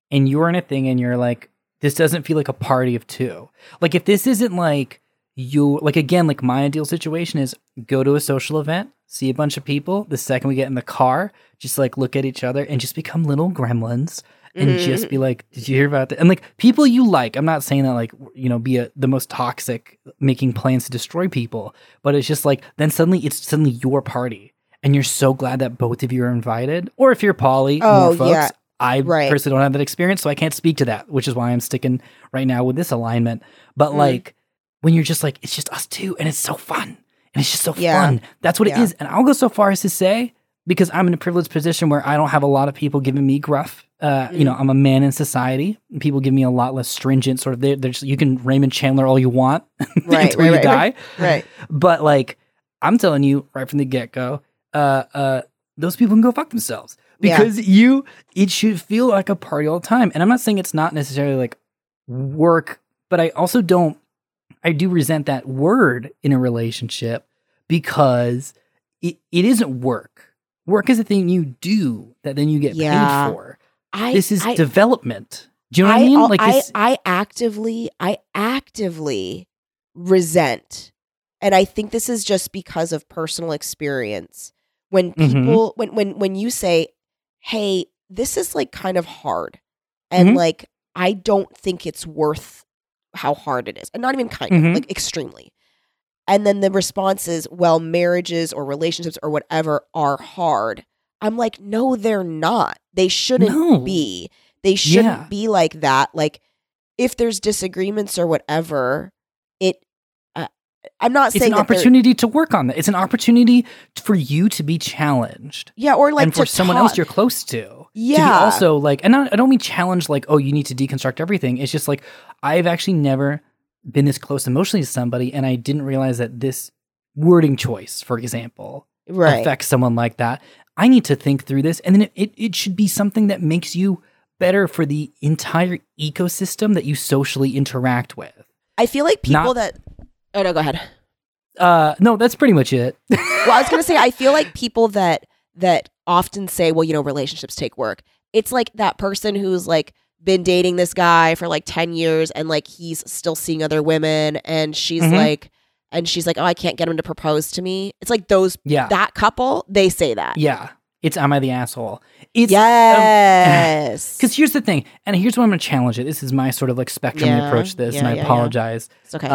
and you're in a thing and you're like, this doesn't feel like a party of two. Like if this isn't like you, like again, like my ideal situation is go to a social event, see a bunch of people. The second we get in the car, just like look at each other and just become little gremlins and just be like, did you hear about that? And like people you like, I'm not saying that like, you know, be the most toxic, making plans to destroy people, but it's just like, then it's suddenly your party and you're so glad that both of you are invited. Or if you're poly, more folks, I personally don't have that experience, so I can't speak to that, which is why I'm sticking right now with this alignment. But like when you're just like, it's just us two and it's so fun. And it's just so fun. That's what it is. And I'll go so far as to say, because I'm in a privileged position where I don't have a lot of people giving me gruff. You know, I'm a man in society. People give me a lot less stringent sort of, they're just, you can Raymond Chandler all you want until you die. But like, I'm telling you right from the get-go, those people can go fuck themselves. Because it should feel like a party all the time. And I'm not saying it's not necessarily like work, but I also don't, I do resent that word in a relationship because it isn't work. Work is a thing you do that then you get paid for. This is development. Do you know what I mean? Like I actively resent. And I think this is just because of personal experience. When people, when you say, hey, this is like kind of hard. And like, I don't think it's worth how hard it is. And not even kind of, like extremely. And then the response is, well, marriages or relationships or whatever are hard. I'm like, no, they're not. They shouldn't be. They shouldn't be like that. Like, if there's disagreements or whatever, I'm not saying it's an opportunity to work on that. It's an opportunity for you to be challenged. Yeah, or like, and for someone else you're close to. Yeah. To be also like, and I don't mean challenge like, oh, you need to deconstruct everything. It's just like, I've actually never been this close emotionally to somebody, and I didn't realize that this wording choice, for example, affects someone like that. I need to think through this, and then it should be something that makes you better for the entire ecosystem that you socially interact with. I feel like people Oh, no, go ahead. No, that's pretty much it. Well, I was going to say, I feel like people that often say, well, you know, relationships take work. It's like that person who's like been dating this guy for like 10 years and like he's still seeing other women and she's like, oh, I can't get him to propose to me. It's like those, that couple, they say that. Yeah. It's, am I the asshole? It's, yes. Because here's the thing, and here's what I'm going to challenge it. This is my sort of like spectrum to approach this, and I apologize It's okay.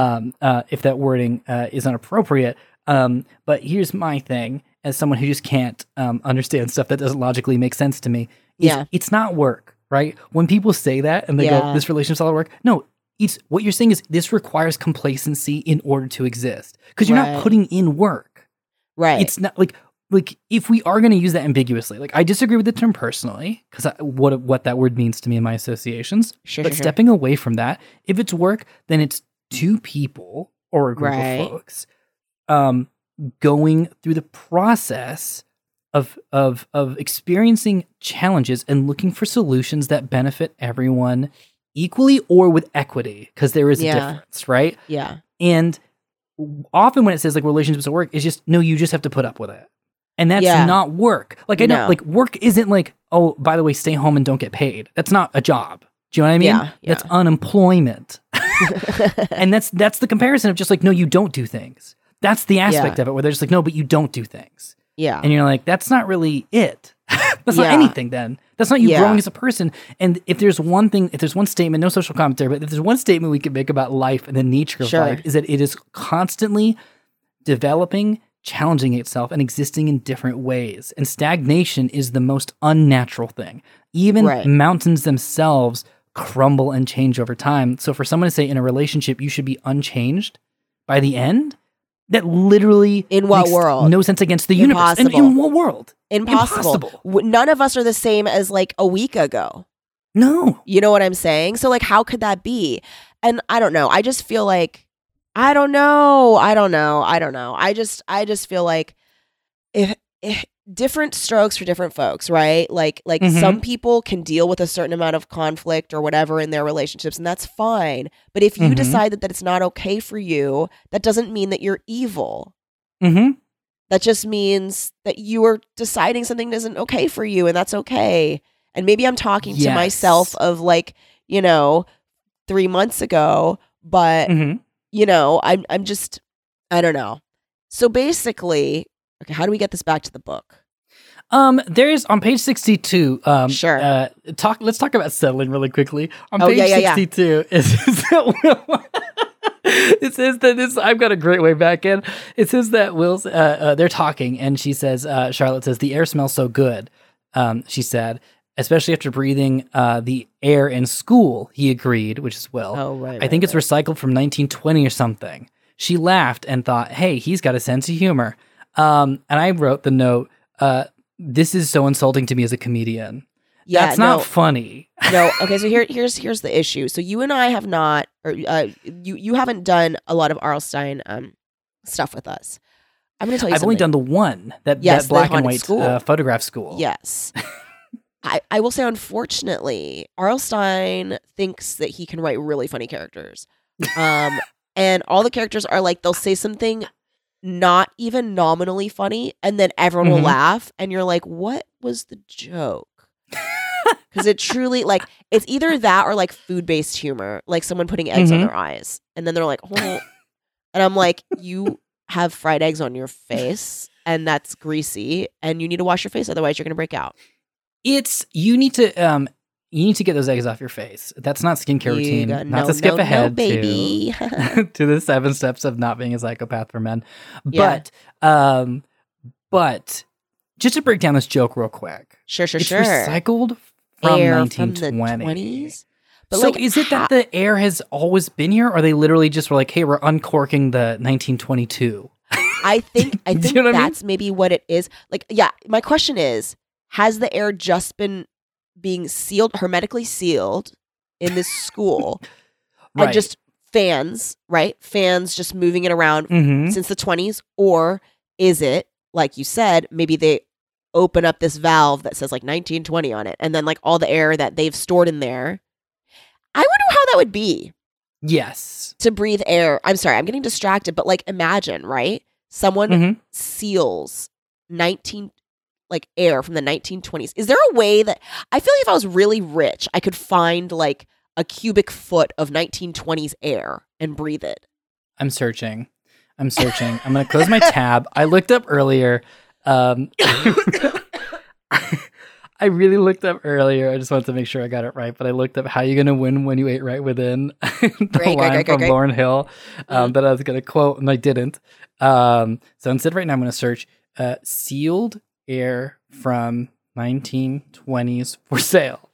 If that wording is inappropriate. But here's my thing, as someone who just can't understand stuff that doesn't logically make sense to me. It's not work, right? When people say that and they go, this relationship's all work. No, it's what you're saying is this requires complacency in order to exist, because you're not putting in work. Right. It's not like... Like, if we are going to use that ambiguously, like, I disagree with the term personally, because what that word means to me in my associations. Sure. Stepping away from that, if it's work, then it's two people or a group of folks going through the process of experiencing challenges and looking for solutions that benefit everyone equally or with equity, because there is a difference, right? Yeah. And often when it says, like, relationships at work, it's just, no, you just have to put up with it. And that's not work. Like, I know, like, work isn't like, oh, by the way, stay home and don't get paid. That's not a job. Do you know what I mean? Yeah. That's unemployment. And that's the comparison of just like, no, you don't do things. That's the aspect of it where they're just like, no, but you don't do things. Yeah. And you're like, that's not really it. That's not anything then. That's not you growing as a person. And if there's one thing, if there's one statement, no social commentary, but if there's one statement we can make about life and the nature of life, is that it is constantly developing, challenging itself, and existing in different ways. And stagnation is the most unnatural thing. Even mountains themselves crumble and change over time. So for someone to say in a relationship, you should be unchanged by the end, that literally in what world? No sense against the universe. And in what world? Impossible. None of us are the same as like a week ago. No. You know what I'm saying? So like, how could that be? And I don't know. I just feel like I don't know. I just feel like if different strokes for different folks, right? Like some people can deal with a certain amount of conflict or whatever in their relationships, and that's fine. But if you decide that it's not okay for you, that doesn't mean that you're evil. That just means that you are deciding something isn't okay for you, and that's okay. And maybe I'm talking to myself of like, you know, 3 months ago, but... You know, I'm just, I don't know. So basically, okay, how do we get this back to the book? There's on page 62. Let's talk about settling really quickly. On page 62, it says that this. I've got a great way back in. It says that Will's. They're talking, and she says, Charlotte says, the air smells so good. She said. Especially after breathing the air in school, he agreed, which is Will. I think it's recycled from 1920 or something. She laughed and thought, hey, he's got a sense of humor. And I wrote the note, this is so insulting to me as a comedian. Yeah, that's not funny. No. Okay, so here's the issue. So you and I have not, or you haven't done a lot of R.L. Stine stuff with us. I'm going to tell you I've something. Only done the one, that black and white school. Photograph school. Yes. I will say, unfortunately, R.L. Stine thinks that he can write really funny characters. And all the characters are like, they'll say something not even nominally funny, and then everyone will laugh, and you're like, what was the joke? Because it truly, like, it's either that or like food-based humor, like someone putting eggs on their eyes, and then they're like, oh. And I'm like, you have fried eggs on your face, and that's greasy, and you need to wash your face, otherwise you're gonna break out. It's you need to get those eggs off your face. That's not skincare routine. Not to skip ahead, baby. to the 7 steps of not being a psychopath for men. Yeah. But just to break down this joke real quick. Sure. It's recycled from air 1920s. But so like, is it that the air has always been here, or they literally just were like, hey, we're uncorking the 1922? I think you know that's maybe what it is. Like, yeah, my question is, has the air just been being hermetically sealed in this school? Right. And just fans, right? Fans just moving it around since the 20s? Or is it, like you said, maybe they open up this valve that says like 1920 on it, and then like all the air that they've stored in there. I wonder how that would be. Yes. To breathe air. I'm sorry, I'm getting distracted, but like imagine, right? Someone seals air from the 1920s. Is there a way that, I feel like if I was really rich, I could find like a cubic foot of 1920s air and breathe it? I'm searching. I'm going to close my tab. I looked up earlier. I really looked up earlier. I just wanted to make sure I got it right, but I looked up How You Gonna Win When You Ate Right Within, the line from Lauryn Hill that I was going to quote, and I didn't. So instead right now, I'm going to search sealed air from 1920s for sale.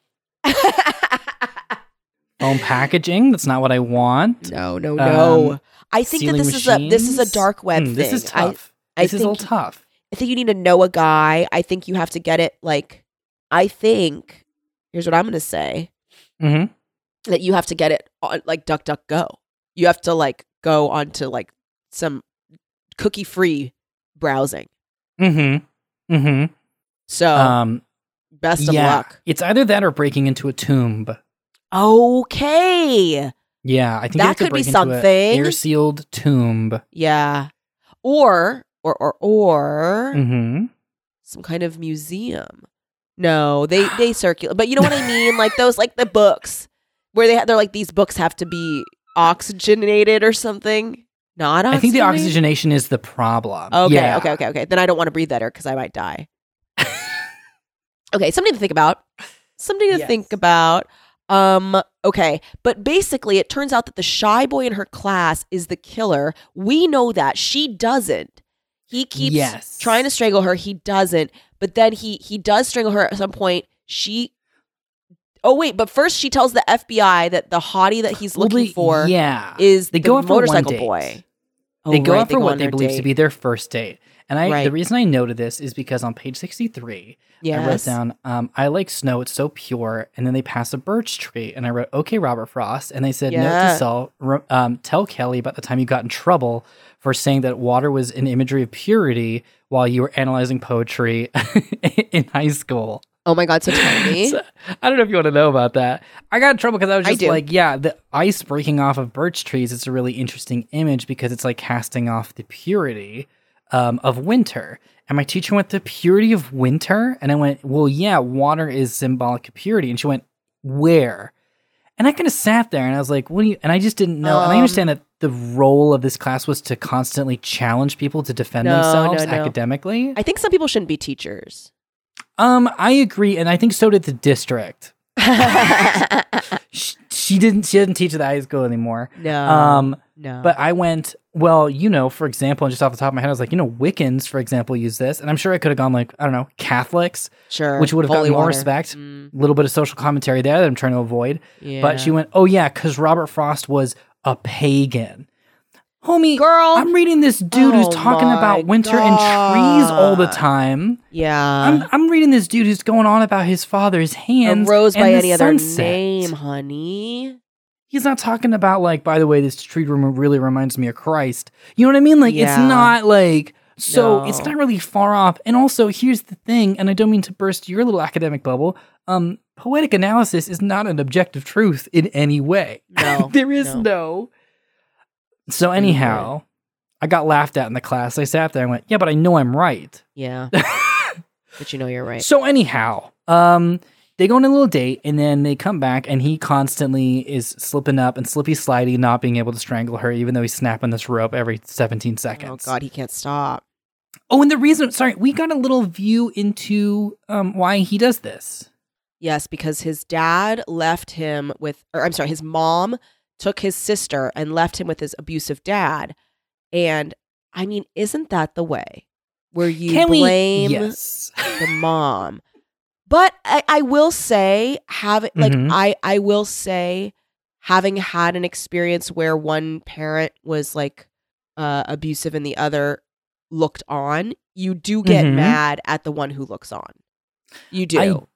Foam packaging. That's not what I want. No. I think that this is a dark web thing. This is tough. I think I think you need to know a guy. I think you have to get it. Like, I think here's what I'm going to say: that you have to get it on, like DuckDuckGo. You have to like go onto like some cookie-free browsing. So, best of luck. It's either that or breaking into a tomb. Okay. Yeah, I think that could be something. Air sealed tomb. Yeah, or some kind of museum. No, they circulate, but you know what I mean. Like those, like the books where they're like, these books have to be oxygenated or something. Not oxygenated? I think the oxygenation is the problem. Okay, yeah. Okay. Then I don't want to breathe that air because I might die. Okay, something to think about. Okay, but basically it turns out that the shy boy in her class is the killer. We know that. She doesn't. He keeps trying to strangle her. He doesn't. But then he does strangle her at some point. But first she tells the FBI that the hottie that he's looking for is the motorcycle boy. They go out for what they believe to be their first date. And the reason I noted this is because on page 63, I wrote down, I like snow, it's so pure. And then they pass a birch tree. And I wrote, okay, Robert Frost. And they said, note to self, tell Kelly about the time you got in trouble for saying that water was an imagery of purity while you were analyzing poetry in high school. Oh my God, so tell me. So, I don't know if you want to know about that. I got in trouble because I was just the ice breaking off of birch trees is a really interesting image because it's like casting off the purity of winter. And my teacher went, the purity of winter? And I went, well, yeah, water is symbolic of purity. And she went, where? And I kind of sat there and I was like, what do you, and I just didn't know. And I understand that the role of this class was to constantly challenge people to defend themselves academically. I think some people shouldn't be teachers. I agree. And I think so did the district. She didn't teach at the high school anymore. No. But I went, well, you know, for example, and just off the top of my head, I was like, you know, Wiccans, for example, use this. And I'm sure I could have gone like, I don't know, Catholics, which would have gotten more respect. A little bit of social commentary there that I'm trying to avoid. Yeah. But she went, oh yeah, because Robert Frost was a pagan. homie girl. I'm reading this dude who's talking about winter and trees all the time. Yeah. I'm reading this dude who's going on about his father's hands. A rose by any other name, honey. He's not talking about, like, by the way, this tree really reminds me of Christ. You know what I mean? Like, it's not like, it's not really far off. And also, here's the thing, and I don't mean to burst your little academic bubble. Poetic analysis is not an objective truth in any way. No. There is no. So anyhow, I got laughed at in the class. I sat there and went, yeah, but I know I'm right. Yeah. But you know you're right. So anyhow, they go on a little date, and then they come back, and he constantly is slipping up and slippy-slidey, not being able to strangle her, even though he's snapping this rope every 17 seconds. Oh, God, he can't stop. Oh, and the reason, we got a little view into why he does this. Yes, because his dad left him with, his mom took his sister and left him with his abusive dad. And, I mean, isn't that the way? Where you blame the mom. But I will say, having had an experience where one parent was like abusive and the other looked on, you do get mad at the one who looks on. You do.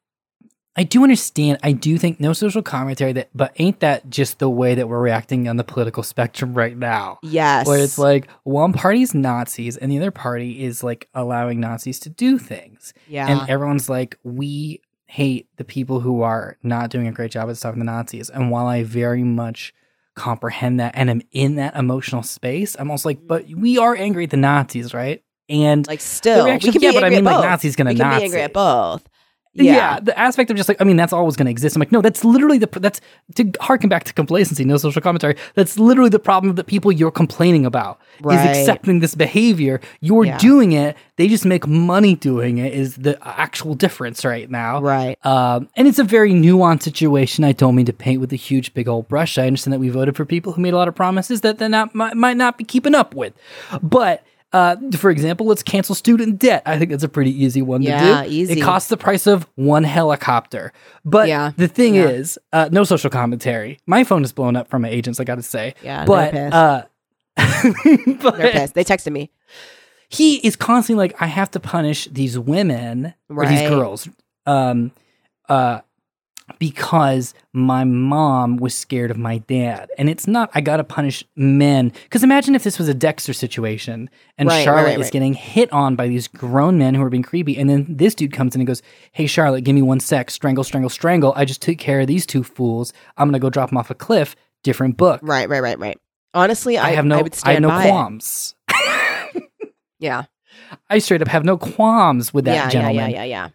I do understand. I do think no social commentary, but ain't that just the way that we're reacting on the political spectrum right now? Yes. Where it's like one party's Nazis and the other party is like allowing Nazis to do things. Yeah. And everyone's like, we hate the people who are not doing a great job at stopping the Nazis. And while I very much comprehend that and am in that emotional space, I'm also like, but we are angry at the Nazis, right? And like still, we can be angry at both. Like Nazis gonna Nazi. Be angry at both. Yeah, the aspect of just like, I mean, that's always going to exist. I'm like, no, that's literally that's to harken back to complacency, no social commentary. That's literally the problem of the people you're complaining about is accepting this behavior. You're doing it. They just make money doing it is the actual difference right now. Right. And it's a very nuanced situation. I don't mean to paint with a huge, big old brush. I understand that we voted for people who made a lot of promises that they might not be keeping up with. But for example, let's cancel student debt. I think that's a pretty easy one to do. Easy. It costs the price of one helicopter. But the thing is, no social commentary. My phone is blown up from my agents, I gotta say. Yeah, but they're pissed. They're pissed. They texted me. He is constantly like, I have to punish these women or these girls because my mom was scared of my dad. And it's not, I gotta punish men. Because imagine if this was a Dexter situation and Charlotte is getting hit on by these grown men who are being creepy. And then this dude comes in and goes, hey, Charlotte, give me one sec. Strangle, strangle, strangle. I just took care of these two fools. I'm gonna go drop them off a cliff. Different book. Right. Honestly, I have no qualms. Yeah. I straight up have no qualms with that gentleman. Yeah.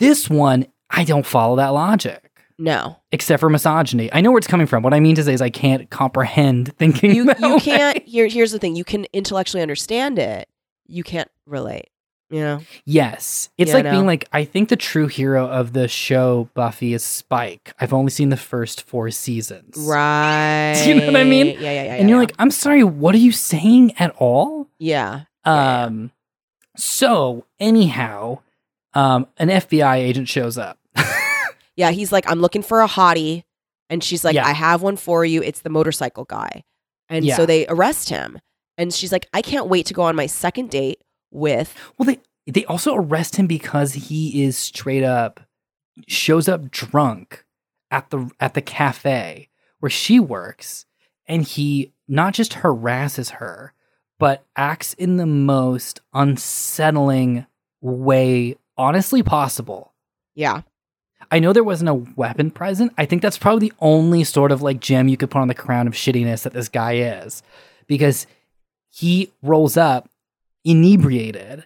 This one, I don't follow that logic. No. Except for misogyny. I know where it's coming from. What I mean to say is I can't comprehend thinking that way. Can't. Here's the thing. You can intellectually understand it. You can't relate. You know? Yes. It's like being like, I think the true hero of the show Buffy is Spike. I've only seen the first 4 seasons. Right. Do you know what I mean? Yeah. And you're like, I'm sorry, what are you saying at all? Yeah. So, anyhow, an FBI agent shows up. Yeah, he's like, I'm looking for a hottie. And she's like, I have one for you. It's the motorcycle guy. And so they arrest him. And she's like, I can't wait to go on my second date with... Well, they also arrest him because he is straight up, shows up drunk at the cafe where she works. And he not just harasses her, but acts in the most unsettling way honestly possible. Yeah. I know there wasn't a weapon present. I think that's probably the only sort of like gem you could put on the crown of shittiness that this guy is, because he rolls up inebriated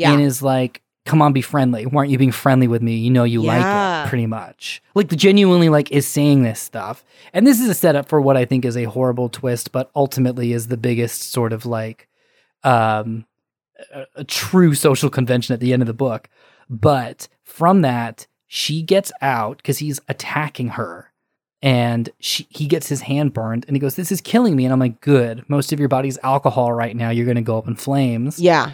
and is like, come on, be friendly. Why aren't you being friendly with me? You know, you like it pretty much. Like the genuinely like is saying this stuff. And this is a setup for what I think is a horrible twist, but ultimately is the biggest sort of like a true social convention at the end of the book. But from that, she gets out because he's attacking her, and he gets his hand burned, and he goes, this is killing me. And I'm like, good. Most of your body's alcohol right now. You're going to go up in flames. Yeah.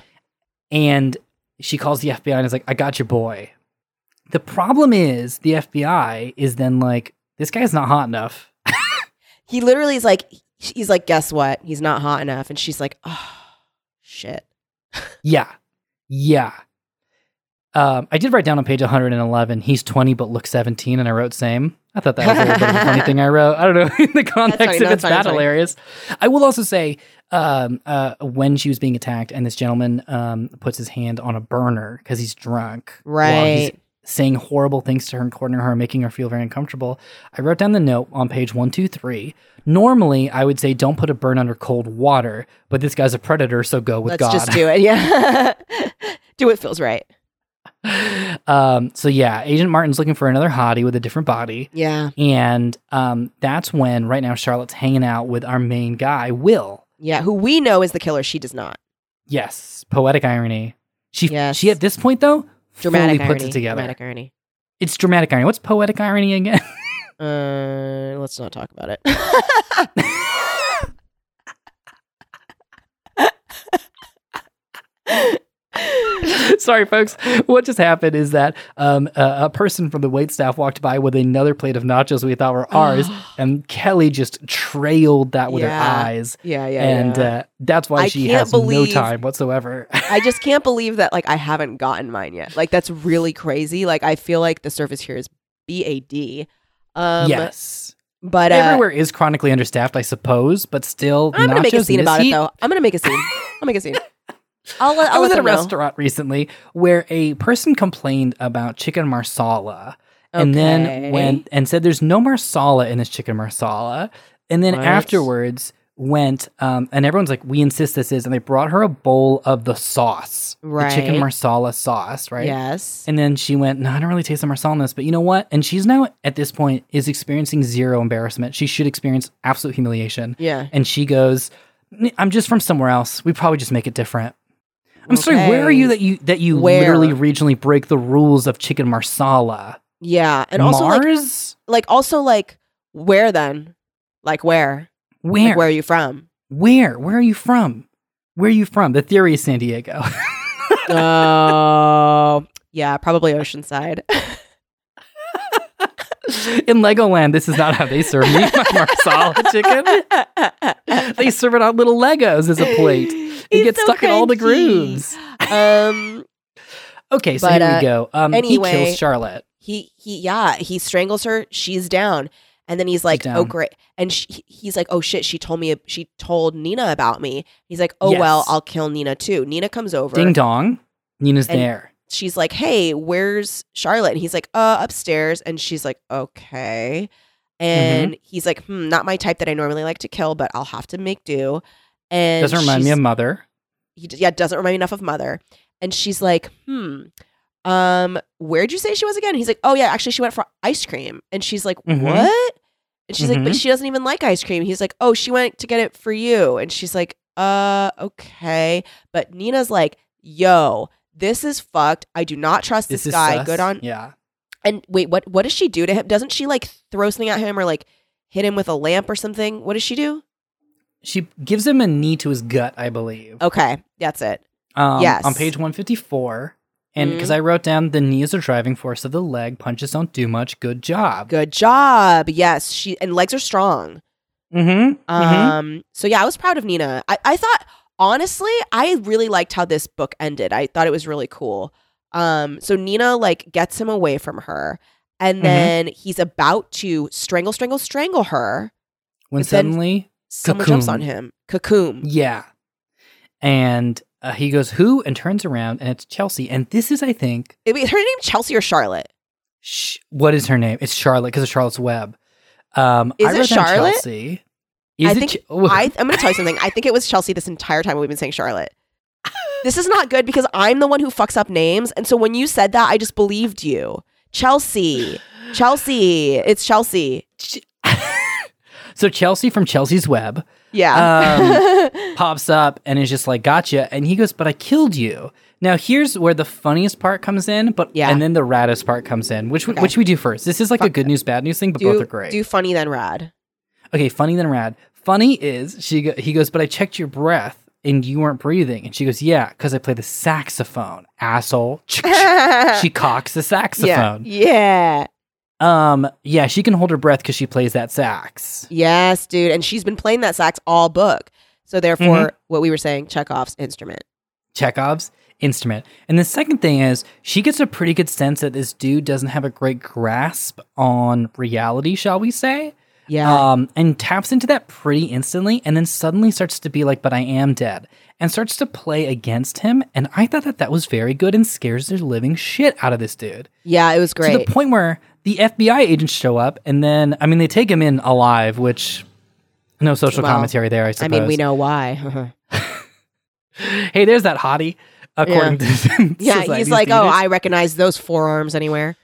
And she calls the FBI and is like, I got your boy. The problem is the FBI is then like, this guy's not hot enough. He literally is like, he's like, guess what? He's not hot enough. And she's like, oh, shit. Yeah. Yeah. I did write down on page 111, he's 20 but looks 17, and I wrote same. I thought that was a little bit of a funny thing I wrote. I don't know in the context if it's that hilarious. I will also say when she was being attacked and this gentleman puts his hand on a burner because he's drunk. Right. While he's saying horrible things to her and cornering her, making her feel very uncomfortable. I wrote down the note on page 123. Normally, I would say don't put a burn under cold water, but this guy's a predator, so go with God. Let's just do it, yeah. Do what feels right. So yeah, Agent Martin's looking for another hottie with a different body. Yeah. And that's when right now Charlotte's hanging out with our main guy, Will. Yeah, who we know is the killer. She does not. Yes. Poetic irony. She at this point though, dramatic irony. Puts it together. Dramatic irony. It's dramatic irony. What's poetic irony again? Let's not talk about it. Sorry, folks. What just happened is that a person from the waitstaff walked by with another plate of nachos we thought were ours, and Kelly just trailed that with her eyes. That's why she has no time whatsoever. I just can't believe that, like, I haven't gotten mine yet. Like, that's really crazy. Like, I feel like the surface here is BAD. Yes. But everywhere is chronically understaffed, I suppose, but still I'm going to make a scene about it, though. I'm going to make a scene. I'll make a scene. I was at a restaurant recently where a person complained about chicken marsala, and then went and said there's no marsala in this chicken marsala, and then afterwards went and everyone's like, we insist this is, and they brought her a bowl of the sauce, the chicken marsala sauce, right? Yes. And then she went, no, I don't really taste the marsala in this, but you know what? And she's now at this point is experiencing zero embarrassment. She should experience absolute humiliation. Yeah. And she goes, I'm just from somewhere else. We probably just make it different. I'm sorry, where are you that you literally regionally break the rules of chicken marsala? Yeah. And Mars? Also like where then? Like where? Where? Like, where are you from? Where? Where are you from? Where are you from? The theory is San Diego. Oh, yeah, probably Oceanside. In Legoland, this is not how they serve meat, my marsala chicken. They serve it on little Legos as a plate. It gets stuck in all the grooves. Okay, so here we go. Anyway, he kills Charlotte. He strangles her. She's down, and then he's like, "Oh great!" And he's like, "Oh shit!" She told Nina about me. He's like, "Oh well, I'll kill Nina too." Nina comes over. Ding dong, Nina's there. She's like, "Hey, where's Charlotte?" And he's like, upstairs." And she's like, "Okay." And he's like, "Not my type that I normally like to kill, but I'll have to make do." And doesn't remind me of Mother. Doesn't remind me enough of Mother. And she's like, where'd you say she was again? And he's like, oh yeah, actually she went for ice cream. And she's like, what? And she's like, but she doesn't even like ice cream. And he's like, oh, she went to get it for you. And she's like, okay. But Nina's like, yo, this is fucked. I do not trust this guy. Sus. Good on. Yeah. And wait, what does she do to him? Doesn't she like throw something at him or like hit him with a lamp or something? What does she do? She gives him a knee to his gut, I believe. Okay, that's it. Yes. On page 154, and because I wrote down, the knee is the driving force of the leg. Punches don't do much. Good job. Good job. Yes, and legs are strong. Mm-hmm. So yeah, I was proud of Nina. I thought, honestly, I really liked how this book ended. I thought it was really cool. So Nina like gets him away from her, and then he's about to strangle her. When suddenly... Someone jumps on him. Cocoon. Yeah. And he goes, who? And turns around, and it's Chelsea. And this is, I think... Is her name Chelsea or Charlotte? What is her name? It's Charlotte, because of Charlotte's Web. Is it Charlotte? Chelsea. I'm going to tell you something. I think it was Chelsea this entire time we've been saying Charlotte. This is not good, because I'm the one who fucks up names. And so when you said that, I just believed you. Chelsea. It's Chelsea. So Chelsea from Chelsea's Web pops up and is just like, gotcha. And he goes, but I killed you. Now, here's where the funniest part comes in, and then the raddest part comes in, which we do first. This is like a good news, bad news thing, but both are great. Do funny then rad. Okay, funny then rad. Funny is, he goes, but I checked your breath and you weren't breathing. And she goes, yeah, because I play the saxophone, asshole. She cocks the saxophone. Yeah. Yeah, she can hold her breath because she plays that sax. Yes, dude. And she's been playing that sax all book. So therefore, what we were saying, Chekhov's instrument. Chekhov's instrument. And the second thing is she gets a pretty good sense that this dude doesn't have a great grasp on reality, shall we say? Yeah. And taps into that pretty instantly and then suddenly starts to be like, but I am dead, and starts to play against him. And I thought that that was very good and scares the living shit out of this dude. Yeah, it was great. To the point where the FBI agents show up and then, I mean, they take him in alive, which no social commentary there, I suppose. I mean, we know why. Hey, there's that hottie, according to he's like, standards. Oh, I recognize those forearms anywhere.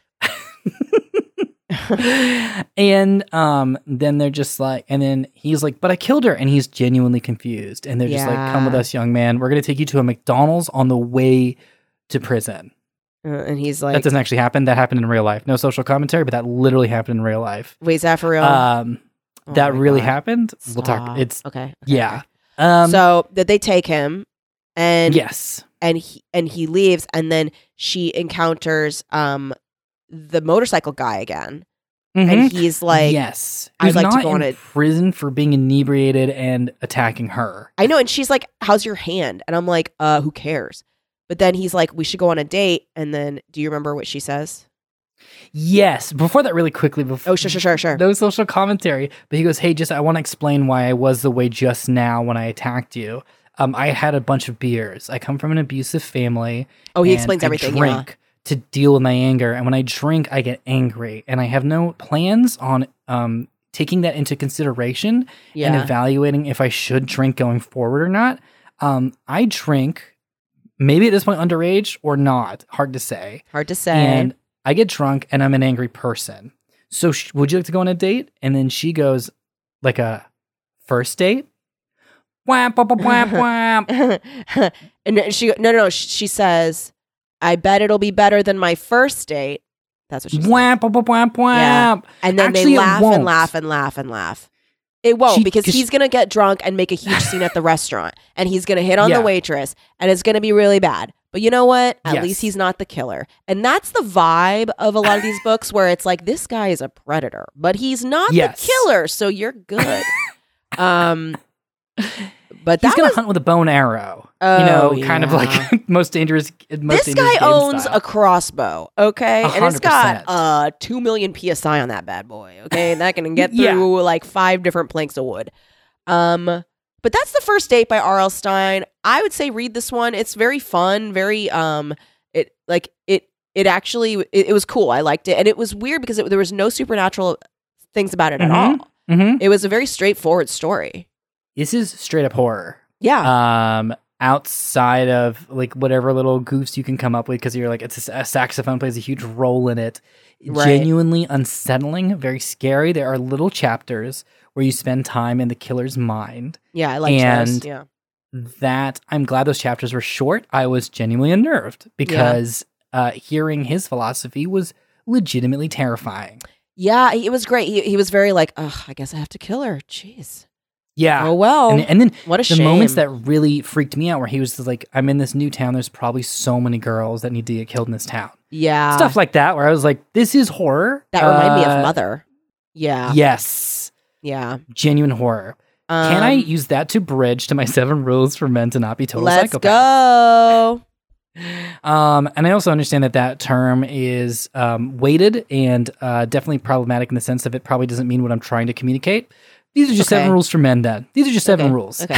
And then they're just like, and then he's like, but I killed her, and he's genuinely confused, and they're just like, come with us, young man, we're gonna take you to a McDonald's on the way to prison. And he's like, that doesn't actually happen, that happened in real life. No social commentary, but that literally happened in real life. Wait, is that for real? Oh, that really happened. Stop. We'll talk. It's okay. Yeah. Okay. So that they take him, and he leaves, and then she encounters the motorcycle guy again, and he's like, "Yes, I'd like to go on a prison for being inebriated and attacking her." I know, and she's like, "How's your hand?" And I'm like, who cares?" But then he's like, "We should go on a date." And then, do you remember what she says? Yes. Before that, really quickly. Before, sure. No social commentary, but he goes, "Hey, I want to explain why I was the way just now when I attacked you. I had a bunch of beers. I come from an abusive family." Oh, he explains everything. To deal with my anger, and when I drink, I get angry, and I have no plans on taking that into consideration and evaluating if I should drink going forward or not. I drink, maybe at this point underage or not, hard to say, and I get drunk, and I'm an angry person. So would you like to go on a date? And then she goes, like, a first date? Wham, wham, wham, wham. And she, no, she says, I bet it'll be better than my first date. That's what she said. Wham, wham, wham, wham. Yeah. And then actually, they laugh. It won't, because he's going to get drunk and make a huge scene at the restaurant. And he's going to hit on the waitress. And it's going to be really bad. But you know what? At least he's not the killer. And that's the vibe of a lot of these books, where it's like, this guy is a predator, but he's not the killer. So you're good. But he's going to hunt with a bone arrow, kind of like most dangerous. This guy owns a crossbow, okay? 100%. And it's got 2 million PSI on that bad boy, okay? And that can get through like 5 different planks of wood. But that's The First Date by R.L. Stine. I would say read this one. It's very fun, very it was cool. I liked it. And it was weird because there was no supernatural things about it at all. Mm-hmm. It was a very straightforward story. This is straight up horror. Yeah. Outside of like whatever little goofs you can come up with, because you're like, it's a saxophone plays a huge role in it. Right. Genuinely unsettling, very scary. There are little chapters where you spend time in the killer's mind. Yeah, I like those. Yeah. That I'm glad those chapters were short. I was genuinely unnerved because hearing his philosophy was legitimately terrifying. Yeah, it was great. He was very like, oh, I guess I have to kill her. Jeez. Yeah. Oh, well. And then what a shame. Moments that really freaked me out, where he was like, I'm in this new town. There's probably so many girls that need to get killed in this town. Yeah. Stuff like that, where I was like, this is horror. That reminded me of Mother. Yeah. Yes. Yeah. Genuine horror. Can I use that to bridge to my 7 rules for men to not be total psychopaths? Let's go. And I also understand that term is weighted and definitely problematic in the sense of it probably doesn't mean what I'm trying to communicate. These are just 7 rules for men, then. These are just 7 rules. Okay.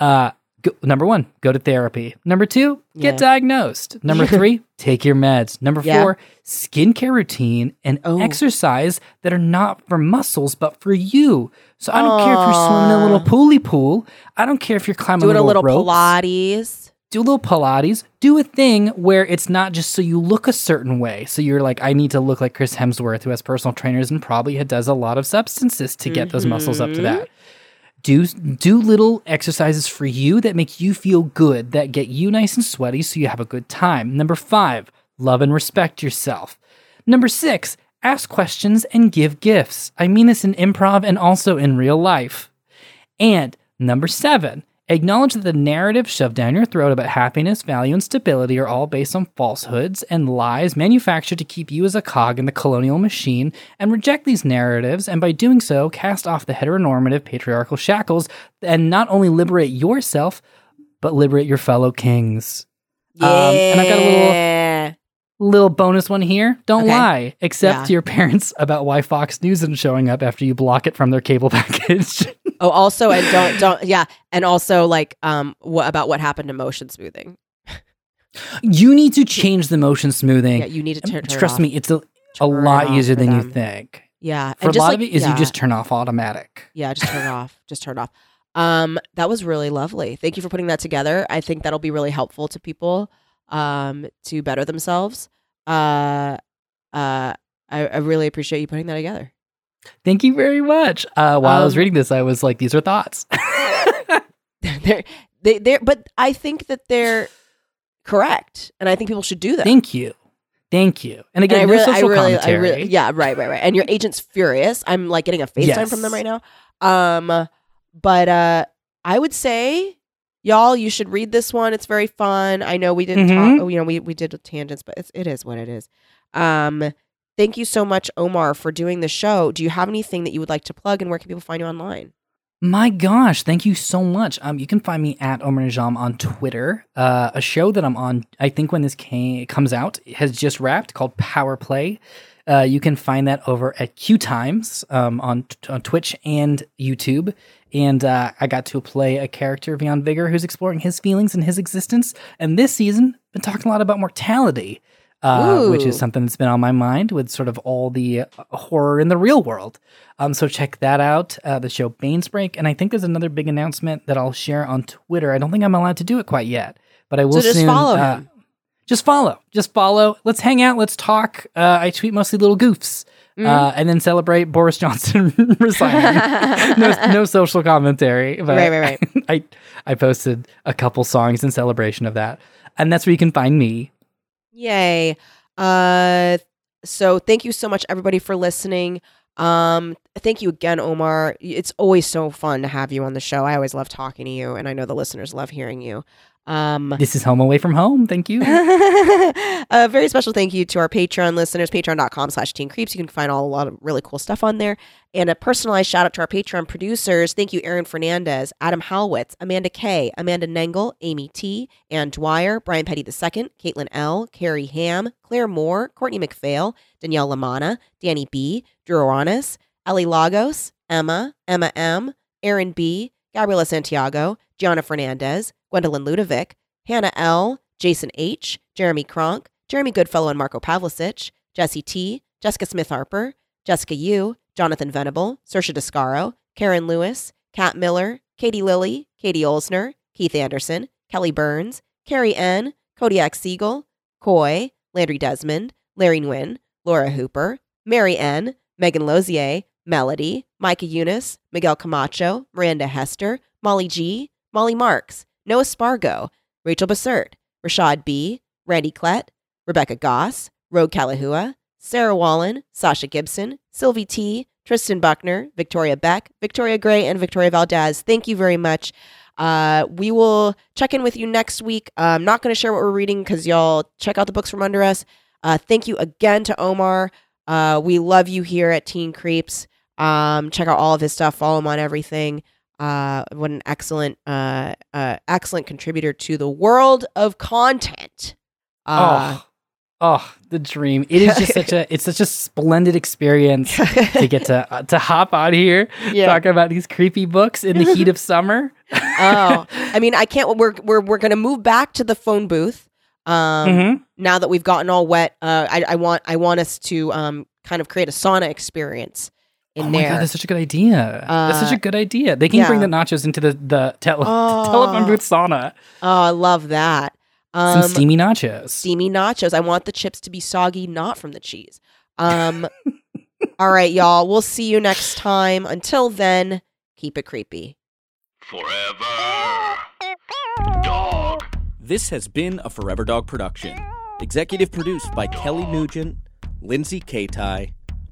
Number 1, go to therapy. Number 2, get diagnosed. Number 3, take your meds. Number 4, skincare routine and exercise that are not for muscles, but for you. So I don't care if you're swimming in a little pooly pool. I don't care if you're climbing a little Pilates. Do a little Pilates. Do a thing where it's not just so you look a certain way. So you're like, I need to look like Chris Hemsworth, who has personal trainers and probably does a lot of substances to get those muscles up to that. Do little exercises for you that make you feel good, that get you nice and sweaty so you have a good time. Number 5, love and respect yourself. Number 6, ask questions and give gifts. I mean this in improv and also in real life. And number 7, Acknowledge that the narrative shoved down your throat about happiness, value, and stability are all based on falsehoods and lies manufactured to keep you as a cog in the colonial machine, and reject these narratives, and by doing so, cast off the heteronormative patriarchal shackles and not only liberate yourself, but liberate your fellow kings. Yeah. And I've got a little bonus one here. Don't lie. Except to your parents about why Fox News isn't showing up after you block it from their cable package. Oh, also, and about what happened to motion smoothing. You need to change the motion smoothing. Yeah, you need to turn Trust off. Me, it's a lot easier than you think. Yeah. For and a lot of it is you just turn off automatic. Yeah, just turn it off. Just turn it off. That was really lovely. Thank you for putting that together. I think that'll be really helpful to people to better themselves. I really appreciate you putting that together. Thank you very much. While I was reading this, I was like, these are thoughts. But I think that they're correct. And I think people should do that. Thank you. Thank you. And again, and commentary. Right. And your agent's furious. I'm like getting a FaceTime from them right now. But I would say, y'all, you should read this one. It's very fun. I know we didn't talk, we did tangents, but it is what it is. Thank you so much, Omar, for doing the show. Do you have anything that you would like to plug, and where can people find you online? My gosh, thank you so much. You can find me at Omar Najam on Twitter. A show that I'm on, I think when this comes out, has just wrapped, called Power Play. You can find that over at Q Times on Twitch and YouTube. And I got to play a character, Vion Vigor, who's exploring his feelings and his existence. And this season, been talking a lot about mortality. Which is something that's been on my mind with sort of all the horror in the real world. So check that out, the show Bane's Break. And I think there's another big announcement that I'll share on Twitter. I don't think I'm allowed to do it quite yet, but I will soon. Follow him. Just follow. Let's hang out. Let's talk. I tweet mostly little goofs. And then celebrate Boris Johnson resigning. No social commentary. But right. I posted a couple songs in celebration of that. And that's where you can find me. Yay. So thank you so much, everybody, for listening. Thank you again, Omar. It's always so fun to have you on the show. I always love talking to you, and I know the listeners love hearing you. This is Home Away From Home. Thank you. A very special thank you to our Patreon listeners, patreon.com/Teen Creeps. You can find a lot of really cool stuff on there. And a personalized shout out to our Patreon producers. Thank you, Aaron Fernandez, Adam Halwitz, Amanda Kay, Amanda Nengel, Amy T, Ann Dwyer, Brian Petty II, Caitlin L, Carrie Ham, Claire Moore, Courtney McPhail, Danielle Lamana, Danny B, Drew Oranis, Ellie Lagos, Emma M, Aaron B, Gabriela Santiago, Gianna Fernandez, Gwendolyn Ludovic, Hannah L, Jason H, Jeremy Kronk, Jeremy Goodfellow and Marco Pavlicic, Jesse T, Jessica Smith-Harper, Jessica U, Jonathan Venable, Saoirse Descaro, Karen Lewis, Kat Miller, Katie Lilly, Katie Olsner, Keith Anderson, Kelly Burns, Carrie N, Kodiak Siegel, Coy, Landry Desmond, Larry Nguyen, Laura Hooper, Mary N, Megan Lozier, Melody, Micah Eunice, Miguel Camacho, Miranda Hester, Molly G, Molly Marks, Noah Spargo, Rachel Bassert, Rashad B, Randy Klett, Rebecca Goss, Rogue Kalahua, Sarah Wallen, Sasha Gibson, Sylvie T, Tristan Buckner, Victoria Beck, Victoria Gray, and Victoria Valdez. Thank you very much. We will check in with you next week. I'm not going to share what we're reading because y'all check out the books from under us. Thank you again to Omar. We love you here at Teen Creeps. Check out all of his stuff. Follow him on everything. What an excellent contributor to the world of content. The dream! It is just such a splendid experience to get to hop on here talking about these creepy books in the heat of summer. I mean, I can't. We're gonna move back to the phone booth. Now that we've gotten all wet, I want us to kind of create a sauna experience. Oh my God, that's such a good idea. They can bring the nachos into the telephone booth sauna. Oh, I love that. Some steamy nachos. I want the chips to be soggy, not from the cheese. All right, y'all. We'll see you next time. Until then, keep it creepy. Forever Dog. This has been a Forever Dog production. Executive produced by Kelly Nugent, Lindsay Katai,